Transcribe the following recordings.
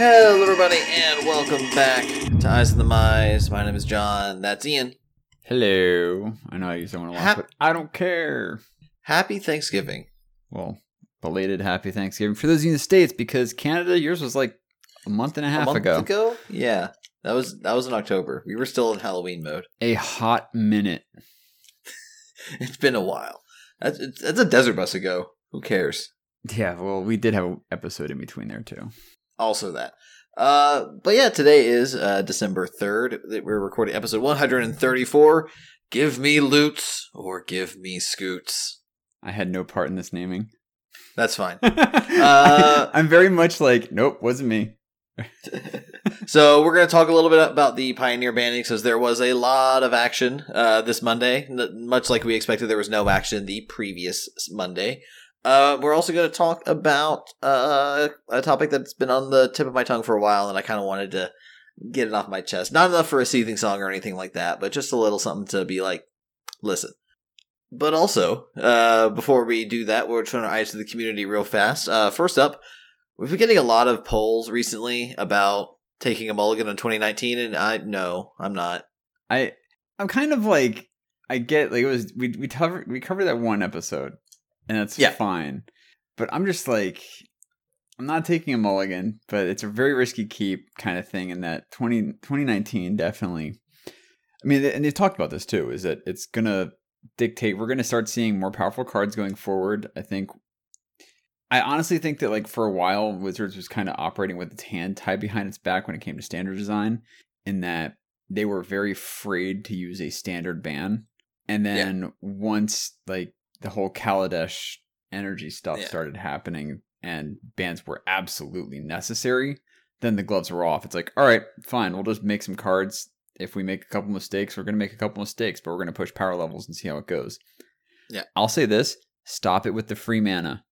Hello everybody and welcome back to Eyes of the Mize. My name is John, that's Ian. Hello. I know I use someone a lot, but I don't care. Happy Thanksgiving. Well, belated happy Thanksgiving. For those of you in the States, because Canada, yours was like a month ago? Yeah. That was in October. We were still in Halloween mode. A hot minute. It's been a while. That's a desert bus ago. Who cares? Yeah, well, we did have an episode in between there, too. Also that. But yeah, today is December 3rd. We're recording episode 134, Give Me Loots or Give Me Scoots. I had no part in this naming. That's fine. I'm very much like, nope, wasn't me. So we're going to talk a little bit about the Pioneer banning, because there was a lot of action this Monday. Much like we expected, there was no action the previous Monday. We're also going to talk about a topic that's been on the tip of my tongue for a while, and I kind of wanted to get it off my chest. Not enough for a seething song or anything like that, but just a little something to be like, listen. But also, before we do that, we're turning our eyes to the community real fast. First up, we've been getting a lot of polls recently about taking a mulligan in 2019, and I'm not. I'm kind of like, I get, like, it was we covered that one episode. And that's fine. But I'm just like, I'm not taking a mulligan, but it's a very risky keep kind of thing in that 2019 definitely. I mean, and they've talked about this too, is that it's going to dictate, we're going to start seeing more powerful cards going forward. I honestly think that like for a while, Wizards was kind of operating with its hand tied behind its back when it came to standard design, in that they were very afraid to use a standard ban. And then once like, the whole Kaladesh energy stuff started happening and bans were absolutely necessary, then the gloves were off. It's like, all right, fine. We'll just make some cards. If we make a couple mistakes, we're going to make a couple mistakes, but we're going to push power levels and see how it goes. Yeah. I'll say this. Stop it with the free mana.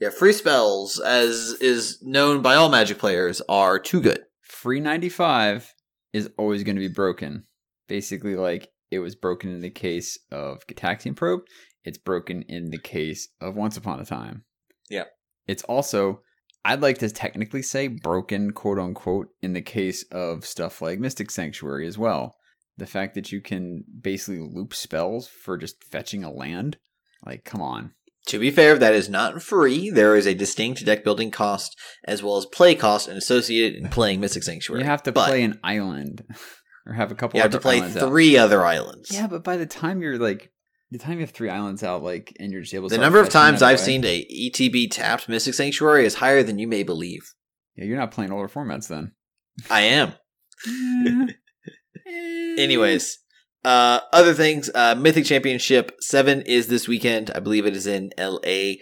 Yeah. Free spells, as is known by all Magic players, are too good. Free 95 is always going to be broken. Basically, like it was broken in the case of Gitaxian Probe. It's broken in the case of Once Upon a Time. Yeah. It's also, I'd like to technically say, broken, quote unquote, in the case of stuff like Mystic Sanctuary as well. The fact that you can basically loop spells for just fetching a land. Like, come on. To be fair, that is not free. There is a distinct deck building cost as well as play cost and associated in playing Mystic Sanctuary. You have to play an island or have a couple of islands. You have to play three other islands. Yeah, but by the time you're like... The time you have three islands out, like, and you're just able to... The number of times I've seen a ETB tapped Mystic Sanctuary is higher than you may believe. Yeah, you're not playing older formats then. I am. Anyways, other things. Mythic Championship 7 is this weekend. I believe it is in LA.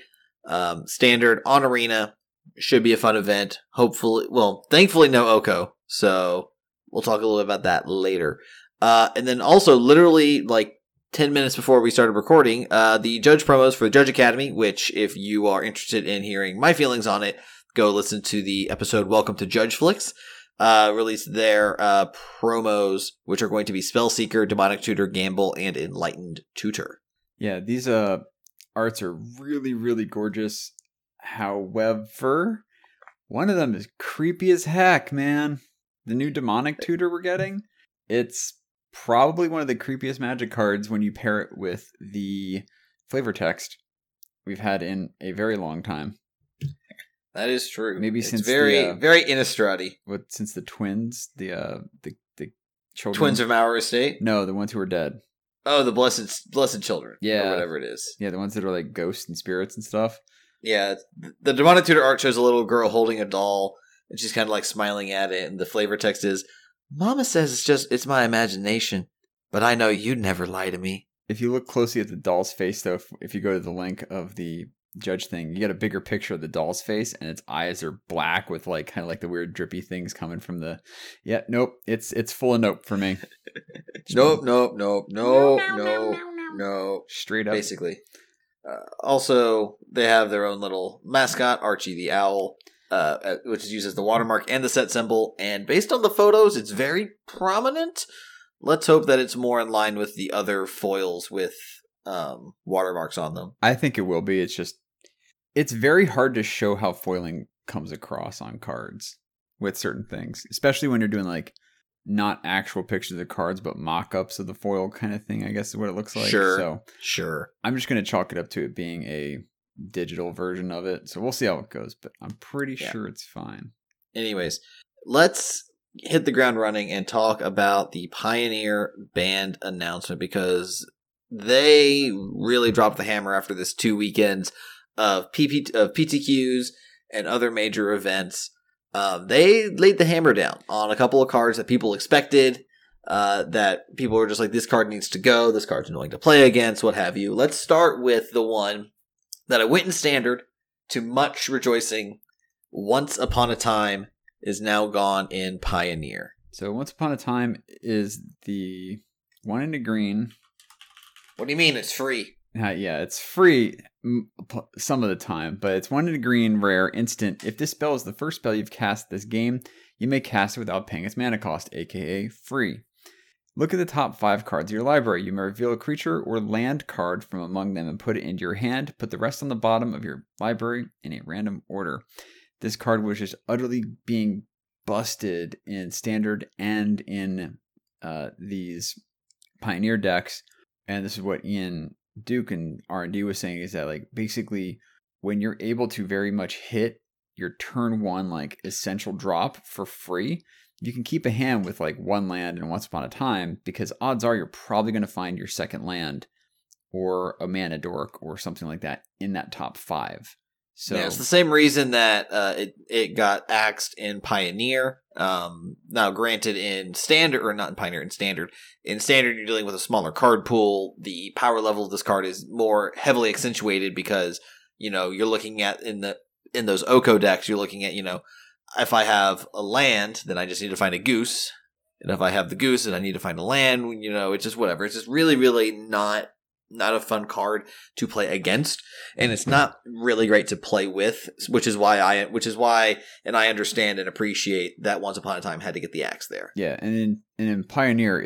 Standard on Arena. Should be a fun event. Hopefully, well, thankfully no Oko. So we'll talk a little about that later. And then also literally, like, 10 minutes before we started recording, the Judge promos for the Judge Academy, which if you are interested in hearing my feelings on it, go listen to the episode Welcome to Judge Flicks. Released their promos, which are going to be Spellseeker, Demonic Tutor, Gamble, and Enlightened Tutor. Yeah, these arts are really, really gorgeous. However, one of them is creepy as heck, man. The new Demonic Tutor we're getting, it's probably one of the creepiest Magic cards when you pair it with the flavor text we've had in a very long time. That is true. Maybe it's since very Innistrad-y. What, since the twins, the children? Twins of Mauro Estate? No, the ones who are dead. Oh, the blessed children. Yeah, or whatever it is. Yeah, the ones that are like ghosts and spirits and stuff. Yeah, the Demonic Tutor art shows a little girl holding a doll, and she's kind of like smiling at it, and the flavor text is, Mama says it's my imagination, but I know you'd never lie to me. If you look closely at the doll's face, though, if you go to the link of the Judge thing, you get a bigger picture of the doll's face, and its eyes are black with like kind of like the weird drippy things coming from the... Yeah, nope, it's full of nope for me. Nope. Straight up. Basically. Also, they have their own little mascot, Archie the Owl, which is used as the watermark and the set symbol, and based on the photos, it's very prominent. Let's hope that it's more in line with the other foils with watermarks on them. I think it will be. It's just, it's very hard to show how foiling comes across on cards. with certain things, especially when you're doing like not actual pictures of cards, but mock-ups of the foil kind of thing, I guess is what it looks like. Sure. So sure. I'm just going to chalk it up to it being a digital version of it. So we'll see how it goes, but I'm pretty sure it's fine. Anyways, let's hit the ground running and talk about the Pioneer band announcement, because they really dropped the hammer after this 2 weekends of PTQs and other major events. They laid the hammer down on a couple of cards that people expected, that people were just like, this card needs to go, this card's annoying to play against, what have you. Let's start with the one that I went in standard to much rejoicing. Once Upon a Time is now gone in Pioneer. So Once Upon a Time is the one in the green. What do you mean it's free? Yeah, it's free some of the time, but it's one in a green, rare, instant. If this spell is the first spell you've cast this game, you may cast it without paying its mana cost, aka free. Look at the top 5 cards of your library. You may reveal a creature or land card from among them and put it into your hand. Put the rest on the bottom of your library in a random order. This card was just utterly being busted in standard and in these Pioneer decks. And this is what Ian Duke and R&D was saying, is that like basically when you're able to very much hit your turn one like essential drop for free, you can keep a hand with like one land and Once Upon a Time, because odds are you're probably going to find your second land or a mana dork or something like that in that top 5. So yeah, it's the same reason that it got axed in Pioneer. Now, granted, in Standard, or not in Pioneer, in Standard you're dealing with a smaller card pool. The power level of this card is more heavily accentuated because, you know, you're looking at in those Oko decks, you're looking at, you know, if I have a land, then I just need to find a goose, and if I have the goose, then I need to find a land. You know, it's just whatever. It's just really, really not a fun card to play against, and it's not really great to play with, which is why I understand and appreciate that Once Upon a Time had to get the axe there. Yeah, and in Pioneer,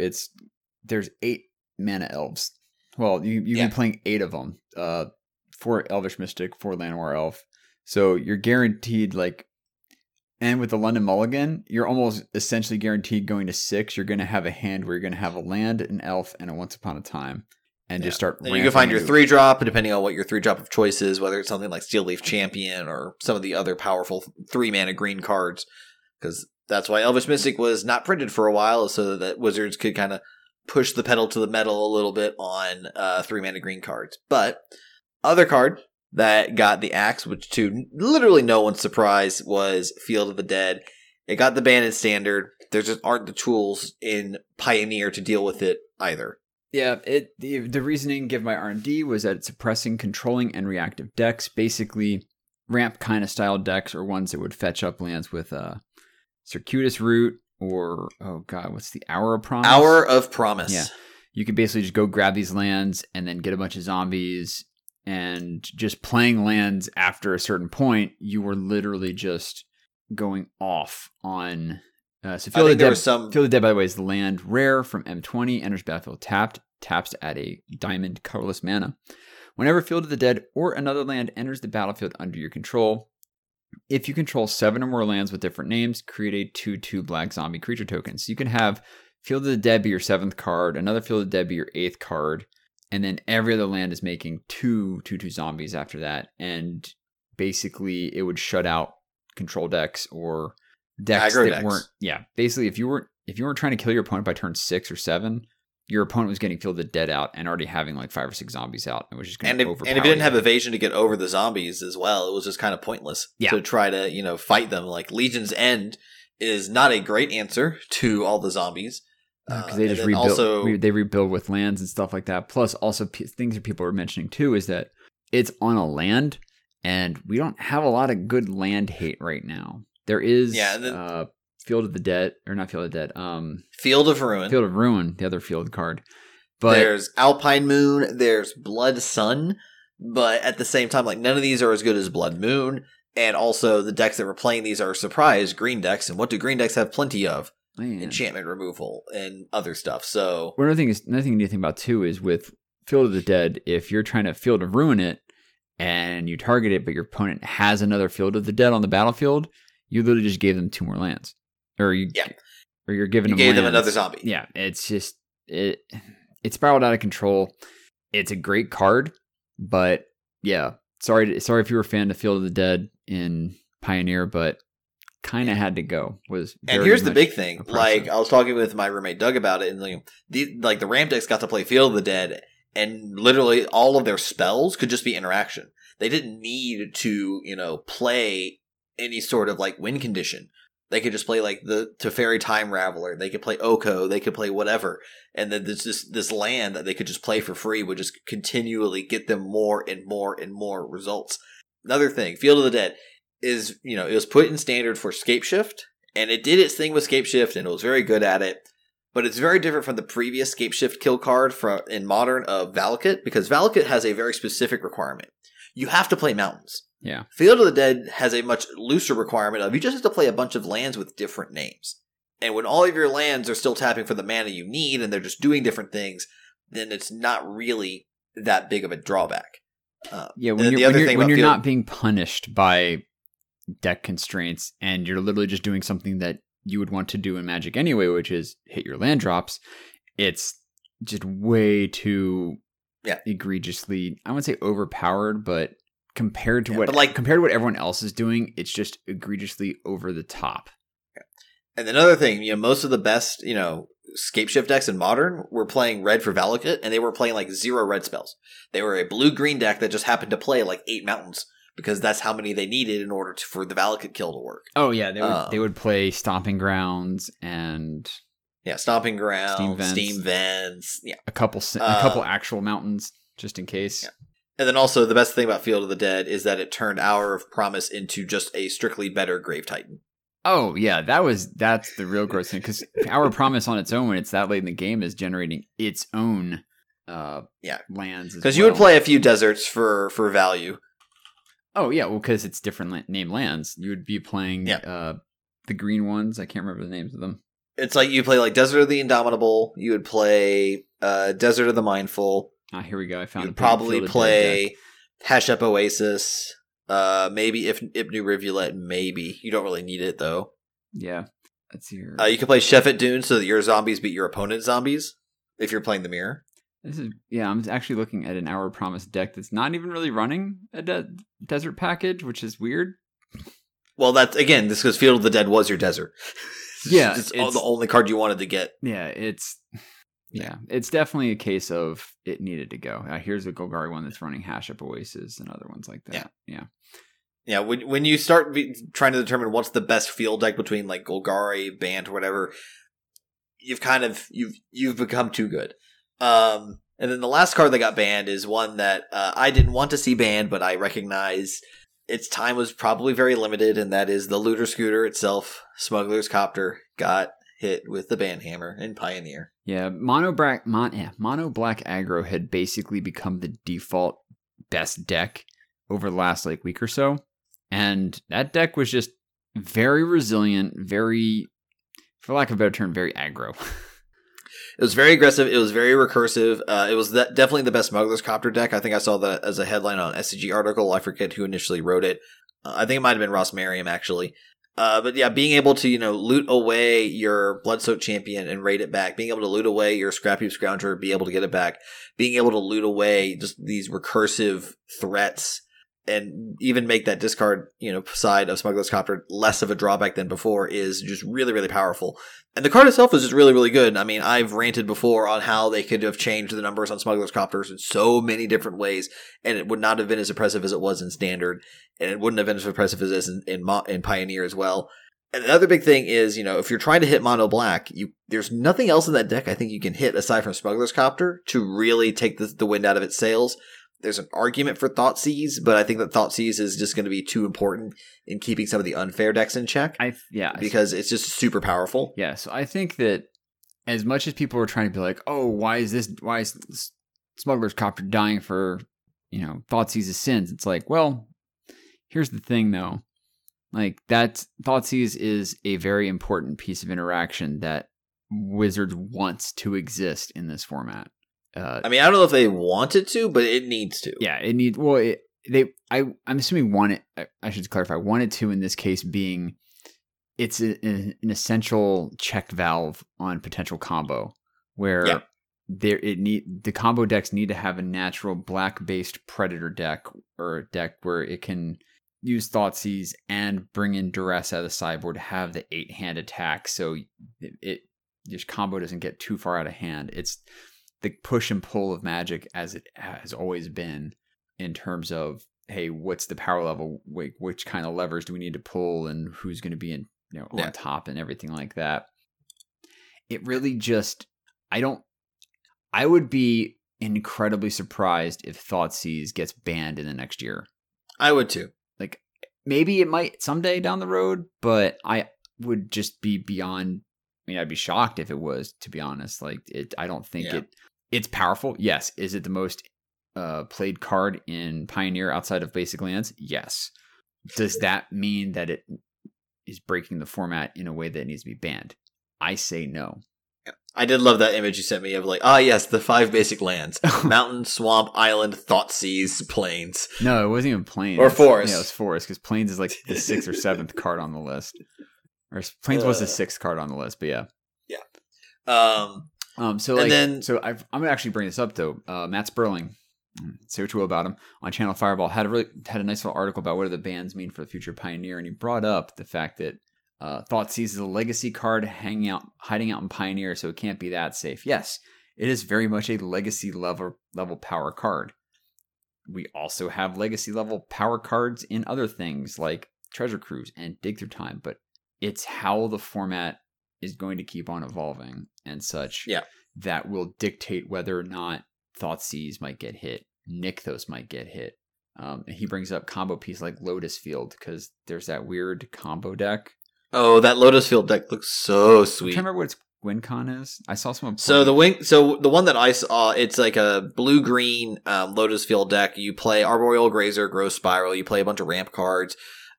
there's 8 mana elves. Well, you've been playing 8 of them. 4 Elvish Mystic, 4 Llanowar Elf. So you're guaranteed like, and with the London Mulligan, you're almost essentially guaranteed going to 6. You're going to have a hand where you're going to have a land, an elf, and a Once Upon a Time. And just start. And you can find your 3-drop, depending on what your 3-drop of choice is, whether it's something like Steel Leaf Champion or some of the other powerful 3-mana green cards, because that's why Elvish Mystic was not printed for a while, so that Wizards could kind of push the pedal to the metal a little bit on 3-mana green cards. But other card that got the axe, which to literally no one's surprise, was Field of the Dead. It got the ban in Standard. There just aren't the tools in Pioneer to deal with it either. Yeah, the reasoning given by R&D was that it's suppressing controlling and reactive decks, basically ramp kind of style decks, or ones that would fetch up lands with Circuitous Route or, oh god, what's the Hour of Promise? Hour of Promise. Yeah, you could basically just go grab these lands and then get a bunch of zombies, and just playing lands after a certain point, you were literally just going off on... So Field of the Dead, by the way, is the land rare from M20, enters battlefield tapped, taps to add a diamond colorless mana. Whenever Field of the Dead or another land enters the battlefield under your control, if you control 7 or more lands with different names, create a 2/2 black zombie creature token. So you can have Field of the Dead be your 7th card, another Field of the Dead be your 8th card, and then every other land is making 2/2 zombies after that. And basically it would shut out control decks or... decks. Weren't, yeah, basically if you weren't trying to kill your opponent by turn 6 or 7, your opponent was getting Field of the Dead out and already having like 5 or 6 zombies out, and was just going to overpower. And if it didn't have evasion to get over the zombies as well, it was just kind of pointless to try to fight them. Like Legion's End is not a great answer to all the zombies, because they just rebuild. Also, they rebuild with lands and stuff like that. Plus, also things that people are mentioning too is that it's on a land, and we don't have a lot of good land hate right now. There is Field of the Dead, or not Field of the Dead. Field of Ruin. Field of Ruin, the other field card. But there's Alpine Moon, there's Blood Sun, but at the same time, like none of these are as good as Blood Moon, and also the decks that we're playing these are surprise green decks, and what do green decks have plenty of? Man. Enchantment removal and other stuff. So another thing you need to think about too is with Field of the Dead, if you're trying to Field of Ruin it and you target it, but your opponent has another Field of the Dead on the battlefield, You literally just gave them two more lands, or you're giving them another zombie. Yeah, it's just it spiraled out of control. It's a great card, but yeah, sorry if you were a fan of Field of the Dead in Pioneer, but kind of had to go. And here's the big thing. Impressive. Like I was talking with my roommate Doug about it, and the Ram decks got to play Field of the Dead, and literally all of their spells could just be interaction. They didn't need to, play any sort of win condition. They could just play the Teferi Time Raveler. They could play Oko. They could play whatever. And then there's this land that they could just play for free would just continually get them more and more and more results. Another thing, Field of the Dead is, it was put in standard for Scapeshift, and it did its thing with Scapeshift, and it was very good at it. But it's very different from the previous Scapeshift kill card in Modern of Valakut, because Valakut has a very specific requirement. You have to play mountains. Yeah. Field of the Dead has a much looser requirement of you just have to play a bunch of lands with different names. And when all of your lands are still tapping for the mana you need and they're just doing different things, then it's not really that big of a drawback. When you're not being punished by deck constraints and you're literally just doing something that you would want to do in Magic anyway, which is hit your land drops, it's just way too... Yeah, egregiously, I wouldn't say overpowered, but compared to what everyone else is doing, it's just egregiously over the top. Yeah. And another thing, most of the best, Scapeshift decks in Modern were playing red for Valakut, and they were playing zero red spells. They were a blue-green deck that just happened to play 8 mountains because that's how many they needed in order for the Valakut kill to work. Oh yeah, they would play Stomping Grounds and. Yeah, Stomping Ground, Steam Vents, yeah. A couple actual mountains, just in case. Yeah. And then also, the best thing about Field of the Dead is that it turned Hour of Promise into just a strictly better Grave Titan. Oh, yeah, that's the real gross thing, because Hour of Promise on its own, when it's that late in the game, is generating its own lands. Because you would play a few deserts for value. Oh, yeah, well, because it's different named lands. You would be playing the green ones. I can't remember the names of them. It's you play Desert of the Indomitable. You would play Desert of the Mindful. Ah, here we go. I found. You'd probably play Heshep Oasis. Maybe if Ibnu Rivulet. Maybe you don't really need it though. Yeah, that's your. You can play Shefet Dune so that your zombies beat your opponent's zombies if you're playing the mirror. I'm actually looking at an Hour of Promise deck that's not even really running a desert package, which is weird. Well, that's again this because Field of the Dead was your desert. Yeah, it's the only card you wanted to get. Yeah, it's definitely a case of it needed to go. Here's a Golgari one that's running Hashep Oasis and other ones like that. Yeah. When you start trying to determine what's the best field deck between Golgari, Bant, or whatever, you've kind of you've become too good. And then the last card that got banned is one that I didn't want to see banned, but I recognize. Its time was probably very limited, and that is the Looter Scooter itself. Smuggler's Copter got hit with the Banhammer in Pioneer. Yeah, Mono Black Aggro had basically become the default best deck over the last week or so, and that deck was just very resilient, very, for lack of a better term, very aggro. It was very aggressive. It was very recursive. It was definitely the best Smuggler's Copter deck. I think I saw that as a headline on an SCG article. I forget who initially wrote it. I think it might have been Ross Merriam, actually. But yeah, being able to, loot away your Bloodsoaked Champion and raid it back. Being able to loot away your Scrap Heap Scrounger, be able to get it back. Being able to loot away just these recursive threats and even make that discard, side of Smuggler's Copter less of a drawback than before is just really, really powerful. And the card itself was just really, really good. I mean, I've ranted before on how they could have changed the numbers on Smuggler's Copters in so many different ways, and it would not have been as impressive as it was in Standard, and it wouldn't have been as impressive as it is in Pioneer as well. And another big thing is, if you're trying to hit Mono Black, there's nothing else in that deck I think you can hit aside from Smuggler's Copter to really take the wind out of its sails. There's an argument for Thoughtseize, but I think that Thoughtseize is just going to be too important in keeping some of the unfair decks in check. Because it's just super powerful. Yeah, so I think that as much as people are trying to be like, oh, why is Smuggler's Copter dying for, Thoughtseize's sins? It's well, here's the thing though. Thoughtseize is a very important piece of interaction that Wizards wants to exist in this format. I don't know if they want it to, but it needs to. Yeah, it needs. Well, I'm assuming want it. I should clarify. Wanted to in this case being it's an essential check valve on potential combo where the combo decks need to have a natural black based predator deck or a deck where it can use Thoughtseize and bring in Duress out of the sideboard to have the 8-hand attack. So it just combo doesn't get too far out of hand. It's the push and pull of Magic as it has always been in terms of, hey, what's the power level? Which kind of levers do we need to pull and who's going to be in, on top and everything like that. It really just, I would be incredibly surprised if Thoughtseize gets banned in the next year. I would too. Like, maybe it might someday down the road, but I would just be beyond, I'd be shocked if it was, to be honest. Like, I don't think it's powerful. Yes. Is it the most played card in Pioneer outside of Basic Lands? Yes. Does that mean that it is breaking the format in a way that needs to be banned? I say no. I did love that image you sent me of like, yes, the 5 basic lands. Mountain, swamp, island, Thoughtseize, plains. No, it wasn't even plains. Or forest. Yeah, it was forest, because plains is like the 6th or 7th card on the list. Or plains was the 6th card on the list, but yeah. Yeah. I'm going to actually bring this up, though. Matt Sperling, say what you will about him, on Channel Fireball, had a nice little article about what do the bans mean for the future Pioneer, and he brought up the fact that Thoughtseize is a legacy card hiding out in Pioneer, so it can't be that safe. Yes, it is very much a legacy level power card. We also have legacy level power cards in other things like Treasure Cruise and Dig Through Time, but it's how the format is going to keep on evolving and such that will dictate whether or not Thoughtseize might get hit, Nykthos might get hit. And he brings up combo piece like Lotus Field because there's that weird combo deck. Oh, that Lotus Field deck looks so sweet. Do you remember what WinCon is? I saw someone. So the one that I saw, it's like a blue-green Lotus Field deck. You play Arboreal Grazer, Gross Spiral. You play a bunch of ramp cards.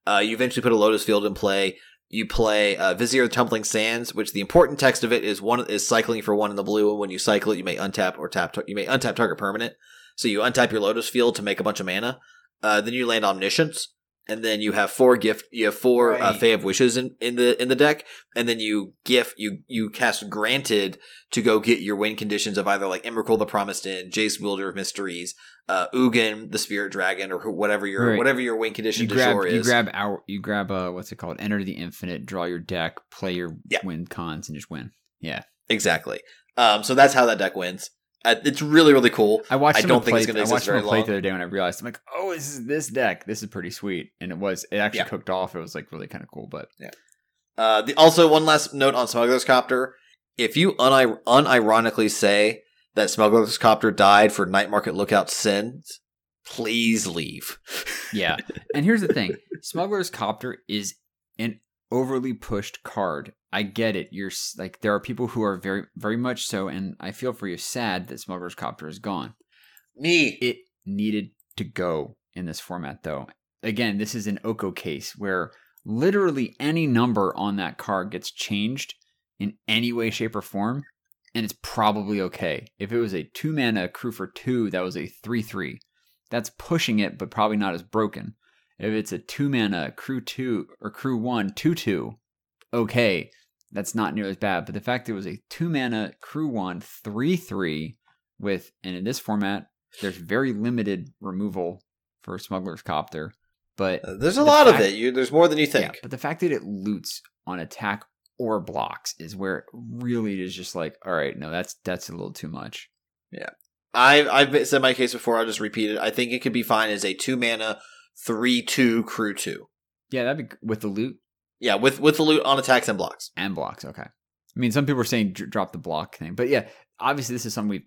You eventually put a Lotus Field in play. You play Vizier of Tumbling Sands, which the important text of it is one is cycling for one in the blue. And when you cycle it, you may untap or tap. You may untap target permanent. So you untap your Lotus Field to make a bunch of mana. Then you land Omniscience. And then you have 4 right. Fae of Wishes in the deck, and then you cast Granted to go get your win conditions of either like Emrakul the Promised End, Jace Wielder of Mysteries, Ugin the Spirit Dragon, or whatever your win condition is. You grab what's it called? Enter the Infinite, draw your deck, play your win cons, and just win. Yeah, exactly. So that's how that deck wins. It's really, really cool. I watched someone play the other day when I realized, I'm like, oh, this is this deck. This is pretty sweet. And it actually cooked off. It was like really kind of cool. But yeah. Also, one last note on Smuggler's Copter. If you unironically say that Smuggler's Copter died for Night Market Lookout sins, please leave. Yeah. And here's the thing. Smuggler's Copter is an overly pushed card. I get it. You're like, there are people who are very, very much so, and I feel for you, sad that Smuggler's Copter is gone. Me. It needed to go in this format, though. Again, this is an Oko case where literally any number on that card gets changed in any way, shape, or form, and it's probably okay. If it was a 2-mana crew for 2, that was a 3/3. That's pushing it, but probably not as broken. If it's a 2-mana crew 2 or crew 1, 2/2, okay. That's not nearly as bad, but the fact that it was a 2-mana crew 1, 3/3 with, and in this format, there's very limited removal for Smuggler's Copter, but there's a lot of it. There's more than you think. Yeah, but the fact that it loots on attack or blocks is where it really is just like, all right, no, that's a little too much. Yeah, I've said my case before. I'll just repeat it. I think it could be fine as a 2-mana 3/2 crew 2. Yeah, that'd be with the loot. Yeah, with the loot on attacks and blocks. And blocks, okay. I mean, some people are saying drop the block thing. But yeah, obviously this is something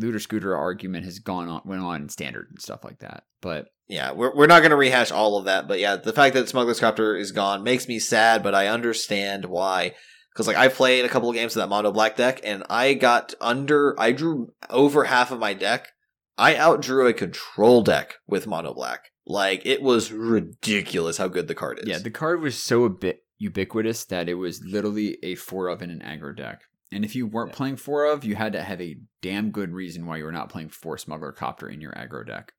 Looter Scooter argument has went on in standard and stuff like that. But yeah, we're not going to rehash all of that. But yeah, the fact that Smuggler's Copter is gone makes me sad, but I understand why. Because like I played a couple of games of that Mondo Black deck, and I drew over half of my deck. I outdrew a control deck with Mono Black. Like, it was ridiculous how good the card is. Yeah, the card was so ubiquitous that it was literally a 4-of in an aggro deck. And if you weren't playing 4-of, you had to have a damn good reason why you were not playing 4 Smuggler Copter in your aggro deck.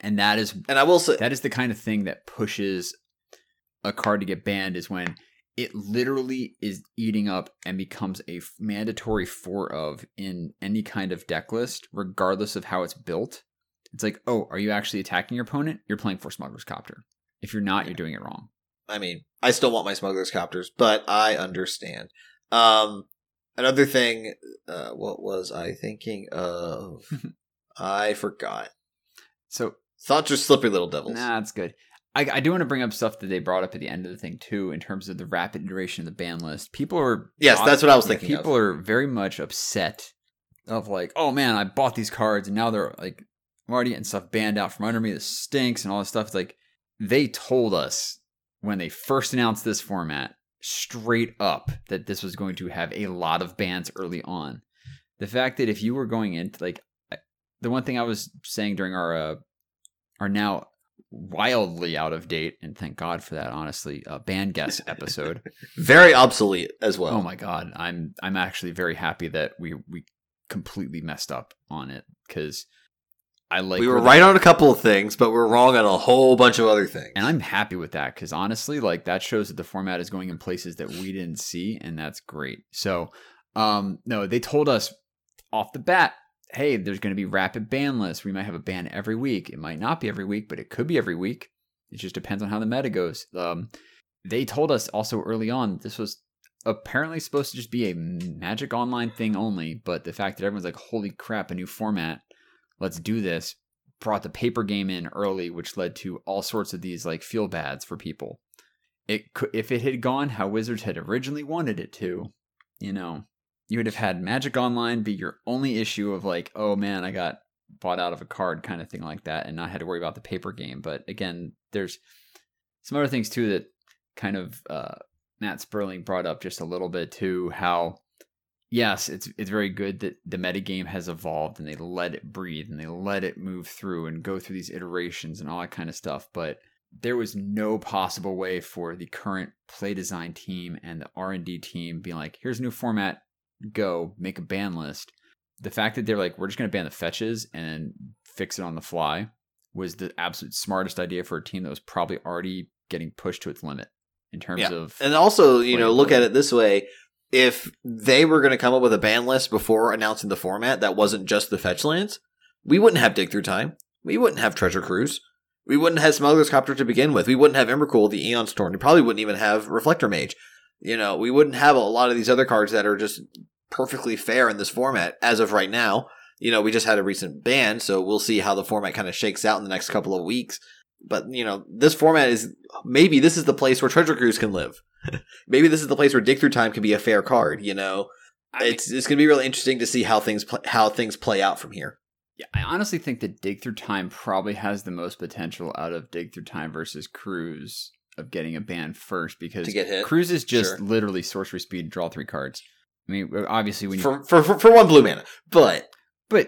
And that is... And I will say... That is the kind of thing that pushes a card to get banned, is when it literally is eating up and becomes a mandatory 4 of in any kind of deck list, regardless of how it's built. It's like, oh, are you actually attacking your opponent? You're playing for Smuggler's Copter. If you're not, you're doing it wrong. I mean, I still want my Smuggler's Copters, but I understand. Another thing, what was I thinking of? I forgot. So thoughts are slippery little devils. Nah, that's good. I do want to bring up stuff that they brought up at the end of the thing, too, in terms of the rapid iteration of the ban list. People are... Yes, that's what I was thinking of. People are very much upset of like, oh, man, I bought these cards, and now they're like, I'm already getting stuff banned out from under me. This stinks and all this stuff. It's like, they told us when they first announced this format straight up that this was going to have a lot of bans early on. The fact that if you were going into... like, the one thing I was saying during our now... wildly out of date, and thank God for that, honestly, band guest episode. Very obsolete as well. Oh my God. I'm actually very happy that we completely messed up on it, because I like... We were right on a couple of things, but we're wrong on a whole bunch of other things. And I'm happy with that, because honestly, like, that shows that the format is going in places that we didn't see, and that's great. So, no, they told us off the bat, hey, there's going to be rapid ban lists. We might have a ban every week. It might not be every week, but it could be every week. It just depends on how the meta goes. They told us also early on, this was apparently supposed to just be a Magic Online thing only, but the fact that everyone's like, holy crap, a new format, let's do this, brought the paper game in early, which led to all sorts of these like feel bads for people. It could, if it had gone how Wizards had originally wanted it to, you know, you would have had Magic Online be your only issue of like, oh man, I got bought out of a card kind of thing like that, and not had to worry about the paper game. But again, there's some other things too that kind of Matt Sperling brought up just a little bit too, how yes, it's very good that the metagame has evolved and they let it breathe and they let it move through and go through these iterations and all that kind of stuff. But there was no possible way for the current play design team and the R&D team being like, here's a new format, go make a ban list. The fact that they're like, we're just going to ban the fetches and fix it on the fly was the absolute smartest idea for a team that was probably already getting pushed to its limit in terms of. And also, you know, look at it this way. If they were going to come up with a ban list before announcing the format that wasn't just the fetch lands, we wouldn't have Dig Through Time. We wouldn't have Treasure Cruise. We wouldn't have Smuggler's Copter to begin with. We wouldn't have Emrakul, the Aeon Storm. We probably wouldn't even have Reflector Mage. You know, we wouldn't have a lot of these other cards that are just perfectly fair in this format as of right now. You know, we just had a recent ban, so we'll see how the format kind of shakes out in the next couple of weeks. But, you know, this format is, maybe this is the place where Treasure Cruise can live. Maybe this is the place where Dig Through Time can be a fair card, you know. It's going to be really interesting to see how things play out from here. Yeah, I honestly think that Dig Through Time probably has the most potential out of Dig Through Time versus Cruise, of getting a ban first, because Cruise is just literally sorcery speed, draw 3 cards. I mean, obviously when you for 1 blue mana, but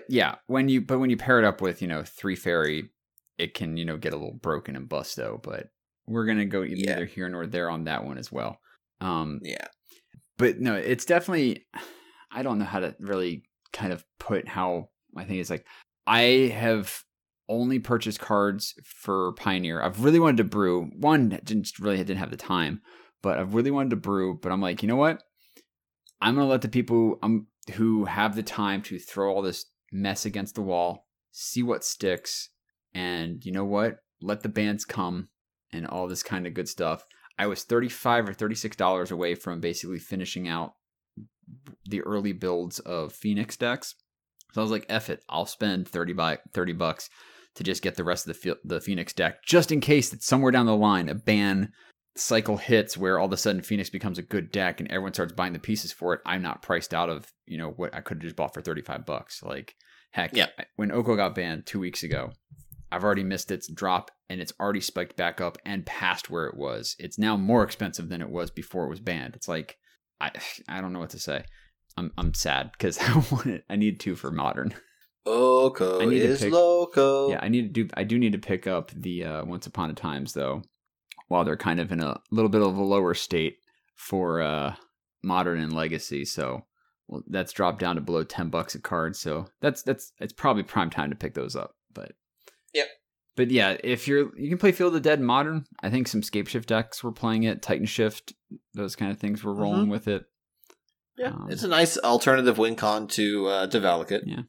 yeah, when you pair it up with, you know, 3 fairy, it can, you know, get a little broken and busto. But we're gonna go either here nor there on that one as well. But no, it's definitely, I don't know how to really kind of put how I think it's like, I have only purchased cards for Pioneer. I've really wanted to brew. Didn't have the time, but I've really wanted to brew. But I'm like, you know what? I'm going to let the people who have the time to throw all this mess against the wall, see what sticks, and you know what? Let the bans come and all this kind of good stuff. I was $35 or $36 away from basically finishing out the early builds of Phoenix decks. So I was like, F it, I'll spend $30 to just get the rest of the Phoenix deck, just in case that somewhere down the line a ban cycle hits where all of a sudden Phoenix becomes a good deck and everyone starts buying the pieces for it. I'm not priced out of, you know, what I could have just bought for $35. Like, heck, yeah. When Oko got banned 2 weeks ago, I've already missed its drop and it's already spiked back up and past where it was. It's now more expensive than it was before it was banned. It's like, I don't know what to say. I'm sad because I need 2 for modern. Oko is loco. Yeah, I do need to pick up the Once Upon a Times though, while they're kind of in a little bit of a lower state for modern and legacy. So that's dropped down to below $10 a card. So it's probably prime time to pick those up. But yep, But yeah, if you can play Field of the Dead Modern. I think some Scape Shift decks were playing it, Titan Shift, those kind of things were rolling with it. Yeah, it's a nice alternative win con to Valakut. Yeah.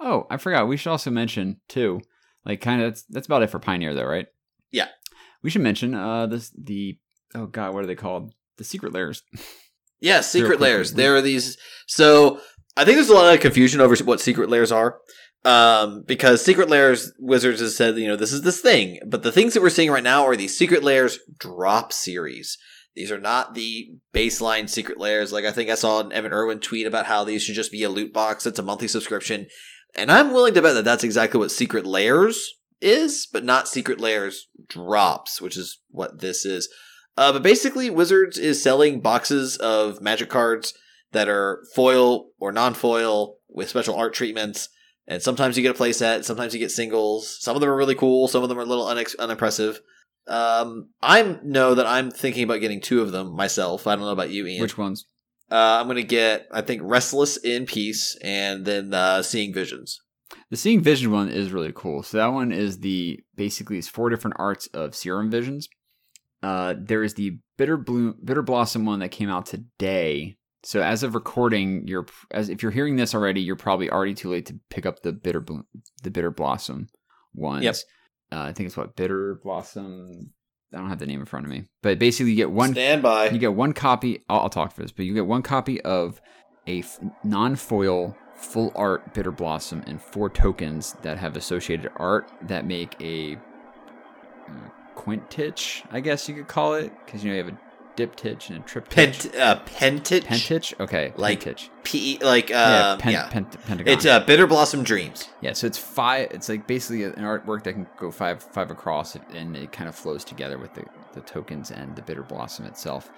Oh, I forgot. We should also mention too, like kind of that's about it for Pioneer though, right? Yeah. We should mention what are they called? The Secret Lairs. Yeah, Secret Lairs. There are these. So I think there's a lot of confusion over what Secret Lairs are. Because Secret Lairs, Wizards has said, this is this thing. But the things that we're seeing right now are the Secret Lairs drop series. These are not the baseline Secret Lairs. Like, I think I saw an Evan Irwin tweet about how these should just be a loot box. It's a monthly subscription. And I'm willing to bet that that's exactly what Secret Lairs is, but not Secret Lairs drops, which is what this is. But basically, Wizards is selling boxes of Magic cards that are foil or non-foil with special art treatments. And sometimes you get a playset, sometimes you get singles. Some of them are really cool, some of them are a little unimpressive. I'm thinking about getting two of them myself. I don't know about you, Ian. Which ones? I'm going to get, I think, Restless in Peace and then Seeing Visions. The Seeing Vision one is really cool. So that one is it's four different arts of Serum Visions. There is the Bitter Blossom one that came out today. So as of recording, if you're hearing this already, you're probably already too late to pick up the Bitter Blossom ones. Yep. I think it's Bitter Blossom. I don't have the name in front of me, but basically you get one. Stand by. You get one copy. I'll talk for this, but you get one copy of a non-foil full art Bitter Blossom and 4 tokens that have associated art that make a quintich, I guess you could call it, because you have a diptych and a triptych. Pentitch? Pentitch? Okay. Like pentitch. Pentagon. It's Bitter Blossom Dreams. Yeah, so it's 5. It's basically an artwork that can go 5 across, and it kind of flows together with the tokens and the Bitter Blossom itself.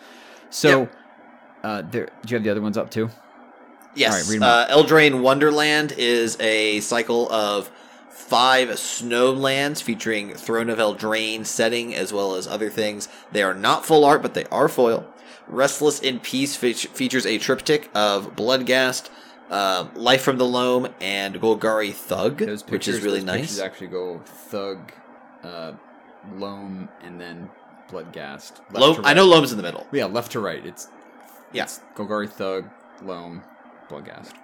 So, yep. There. Do you have the other ones up too? Yes. All right, Eldraine Wonderland is a cycle of 5 snow lands featuring Throne of Eldraine setting as well as other things. They are not full art, but they are foil. Restless in Peace features a triptych of Bloodghast, Life from the Loam, and Golgari Thug, which is really nice. Pictures actually go Thug, Loam, and then Bloodghast. Loam, I know Loam's in the middle. Yeah, left to right. It's Golgari Thug, Loam, Bloodghast.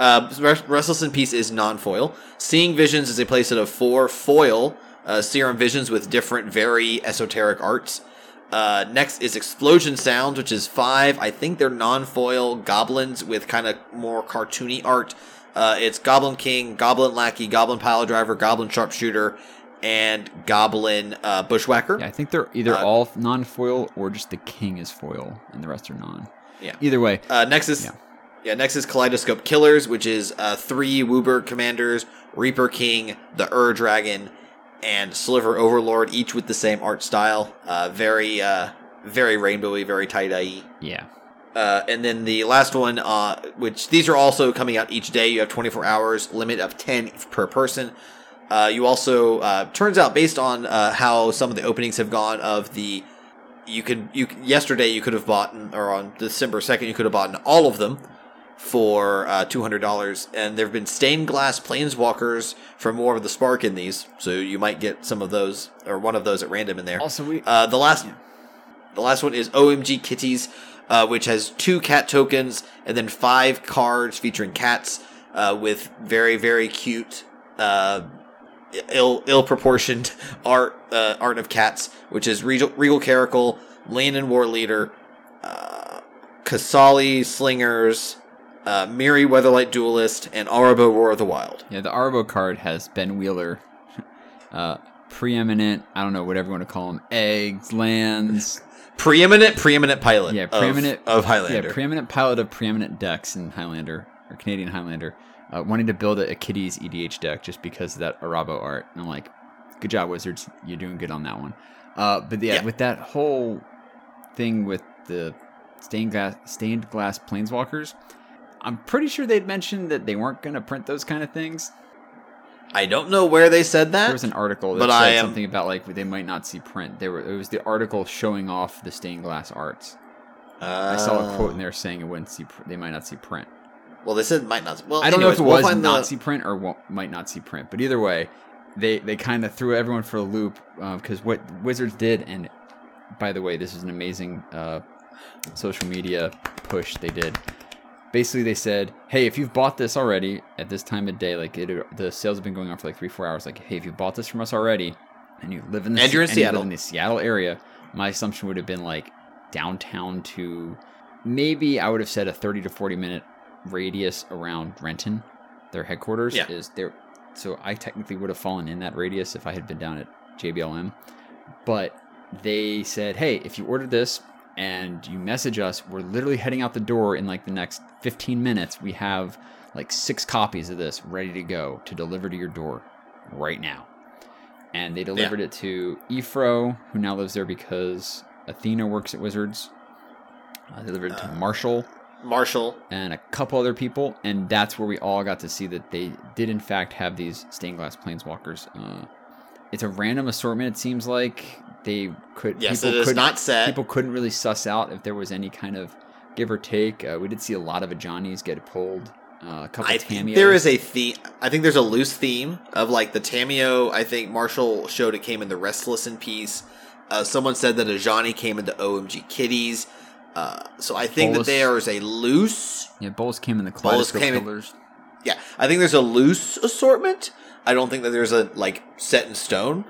Restless in Peace is non-foil. Seeing Visions is a playset of 4 foil Serum Visions with different, very esoteric arts. Next is Explosion Sounds, which is 5. I think they're non-foil goblins with kind of more cartoony art. It's Goblin King, Goblin Lackey, Goblin Pile Driver, Goblin Sharpshooter, and Goblin Bushwhacker. Yeah, I think they're either all non-foil or just the king is foil and the rest are non. Yeah. Either way. Next is... Yeah. Yeah, next is Kaleidoscope Killers, which is 3 Wooburg Commanders, Reaper King, the Ur-Dragon, and Sliver Overlord, each with the same art style. Very very rainbowy, very tie-dye-y. Yeah. And then the last one, which these are also coming out each day. You have 24 hours, limit of 10 per person. You also, turns out, based on how some of the openings have gone of the... Yesterday you could have bought, or on December 2nd, you could have bought all of them for $200, and there have been stained glass planeswalkers for more of the spark in these, so you might get some of those or one of those at random in there. Also, the last one is OMG Kitties, which has 2 cat tokens and then 5 cards featuring cats with very very cute ill-proportioned art of cats, which is Regal Caracal, Landon War Leader, Kasali Slingers, Miri Weatherlight Duelist, and Arabo Roar of the Wild. Yeah, the Arabo card has Ben Wheeler, preeminent, I don't know, whatever you want to call him, eggs, lands. preeminent pilot. Yeah, preeminent of Highlander. Yeah, preeminent pilot of preeminent decks in Highlander, or Canadian Highlander, wanting to build a Kitties EDH deck just because of that Arabo art. And I'm like, good job, Wizards, you're doing good on that one. But yeah, with that whole thing with the... stained glass planeswalkers, I'm pretty sure they'd mentioned that they weren't going to print those kind of things. I don't know where they said that. There was an article that said something about they might not see print. It was the article showing off the stained glass arts. I saw a quote in there saying they might not see print. Well, they said might not. Well, I don't know if it was not see print or might not see print, but either way, they kind of threw everyone for a loop, because what Wizards did, and by the way, this is an amazing social media push they did. Basically, they said, hey, if you've bought this already at this time of day, like the sales have been going on for like 3-4 hours. Like, hey, if you bought this from us already and you live in the, Seattle. In the Seattle area, my assumption would have been like downtown to maybe I would have said a 30 to 40 minute radius around Renton, their headquarters is there. So I technically would have fallen in that radius if I had been down at JBLM. But they said, hey, if you order this and you message us, we're literally heading out the door in like the next 15 minutes. We have like 6 copies of this ready to go to deliver to your door right now. And they delivered it to Ephro, who now lives there because Athena works at Wizards. They delivered it to Marshall. And a couple other people. And that's where we all got to see that they did, in fact, have these stained glass planeswalkers. It's a random assortment, it seems like. They could. Yes, it is not set. People couldn't really suss out if there was any kind of give or take. We did see a lot of Ajani's get pulled. A couple of Tamios. There is a theme. I think there's a loose theme of like the Tamio. I think Marshall showed it came in the Restless in Peace. Someone said that Ajani came in the OMG Kitties. So I think Bolus, that there is a loose. Yeah, Bolus came in the Kaleidoscope Pillars. Yeah, I think there's a loose assortment. I don't think that there's a like set in stone.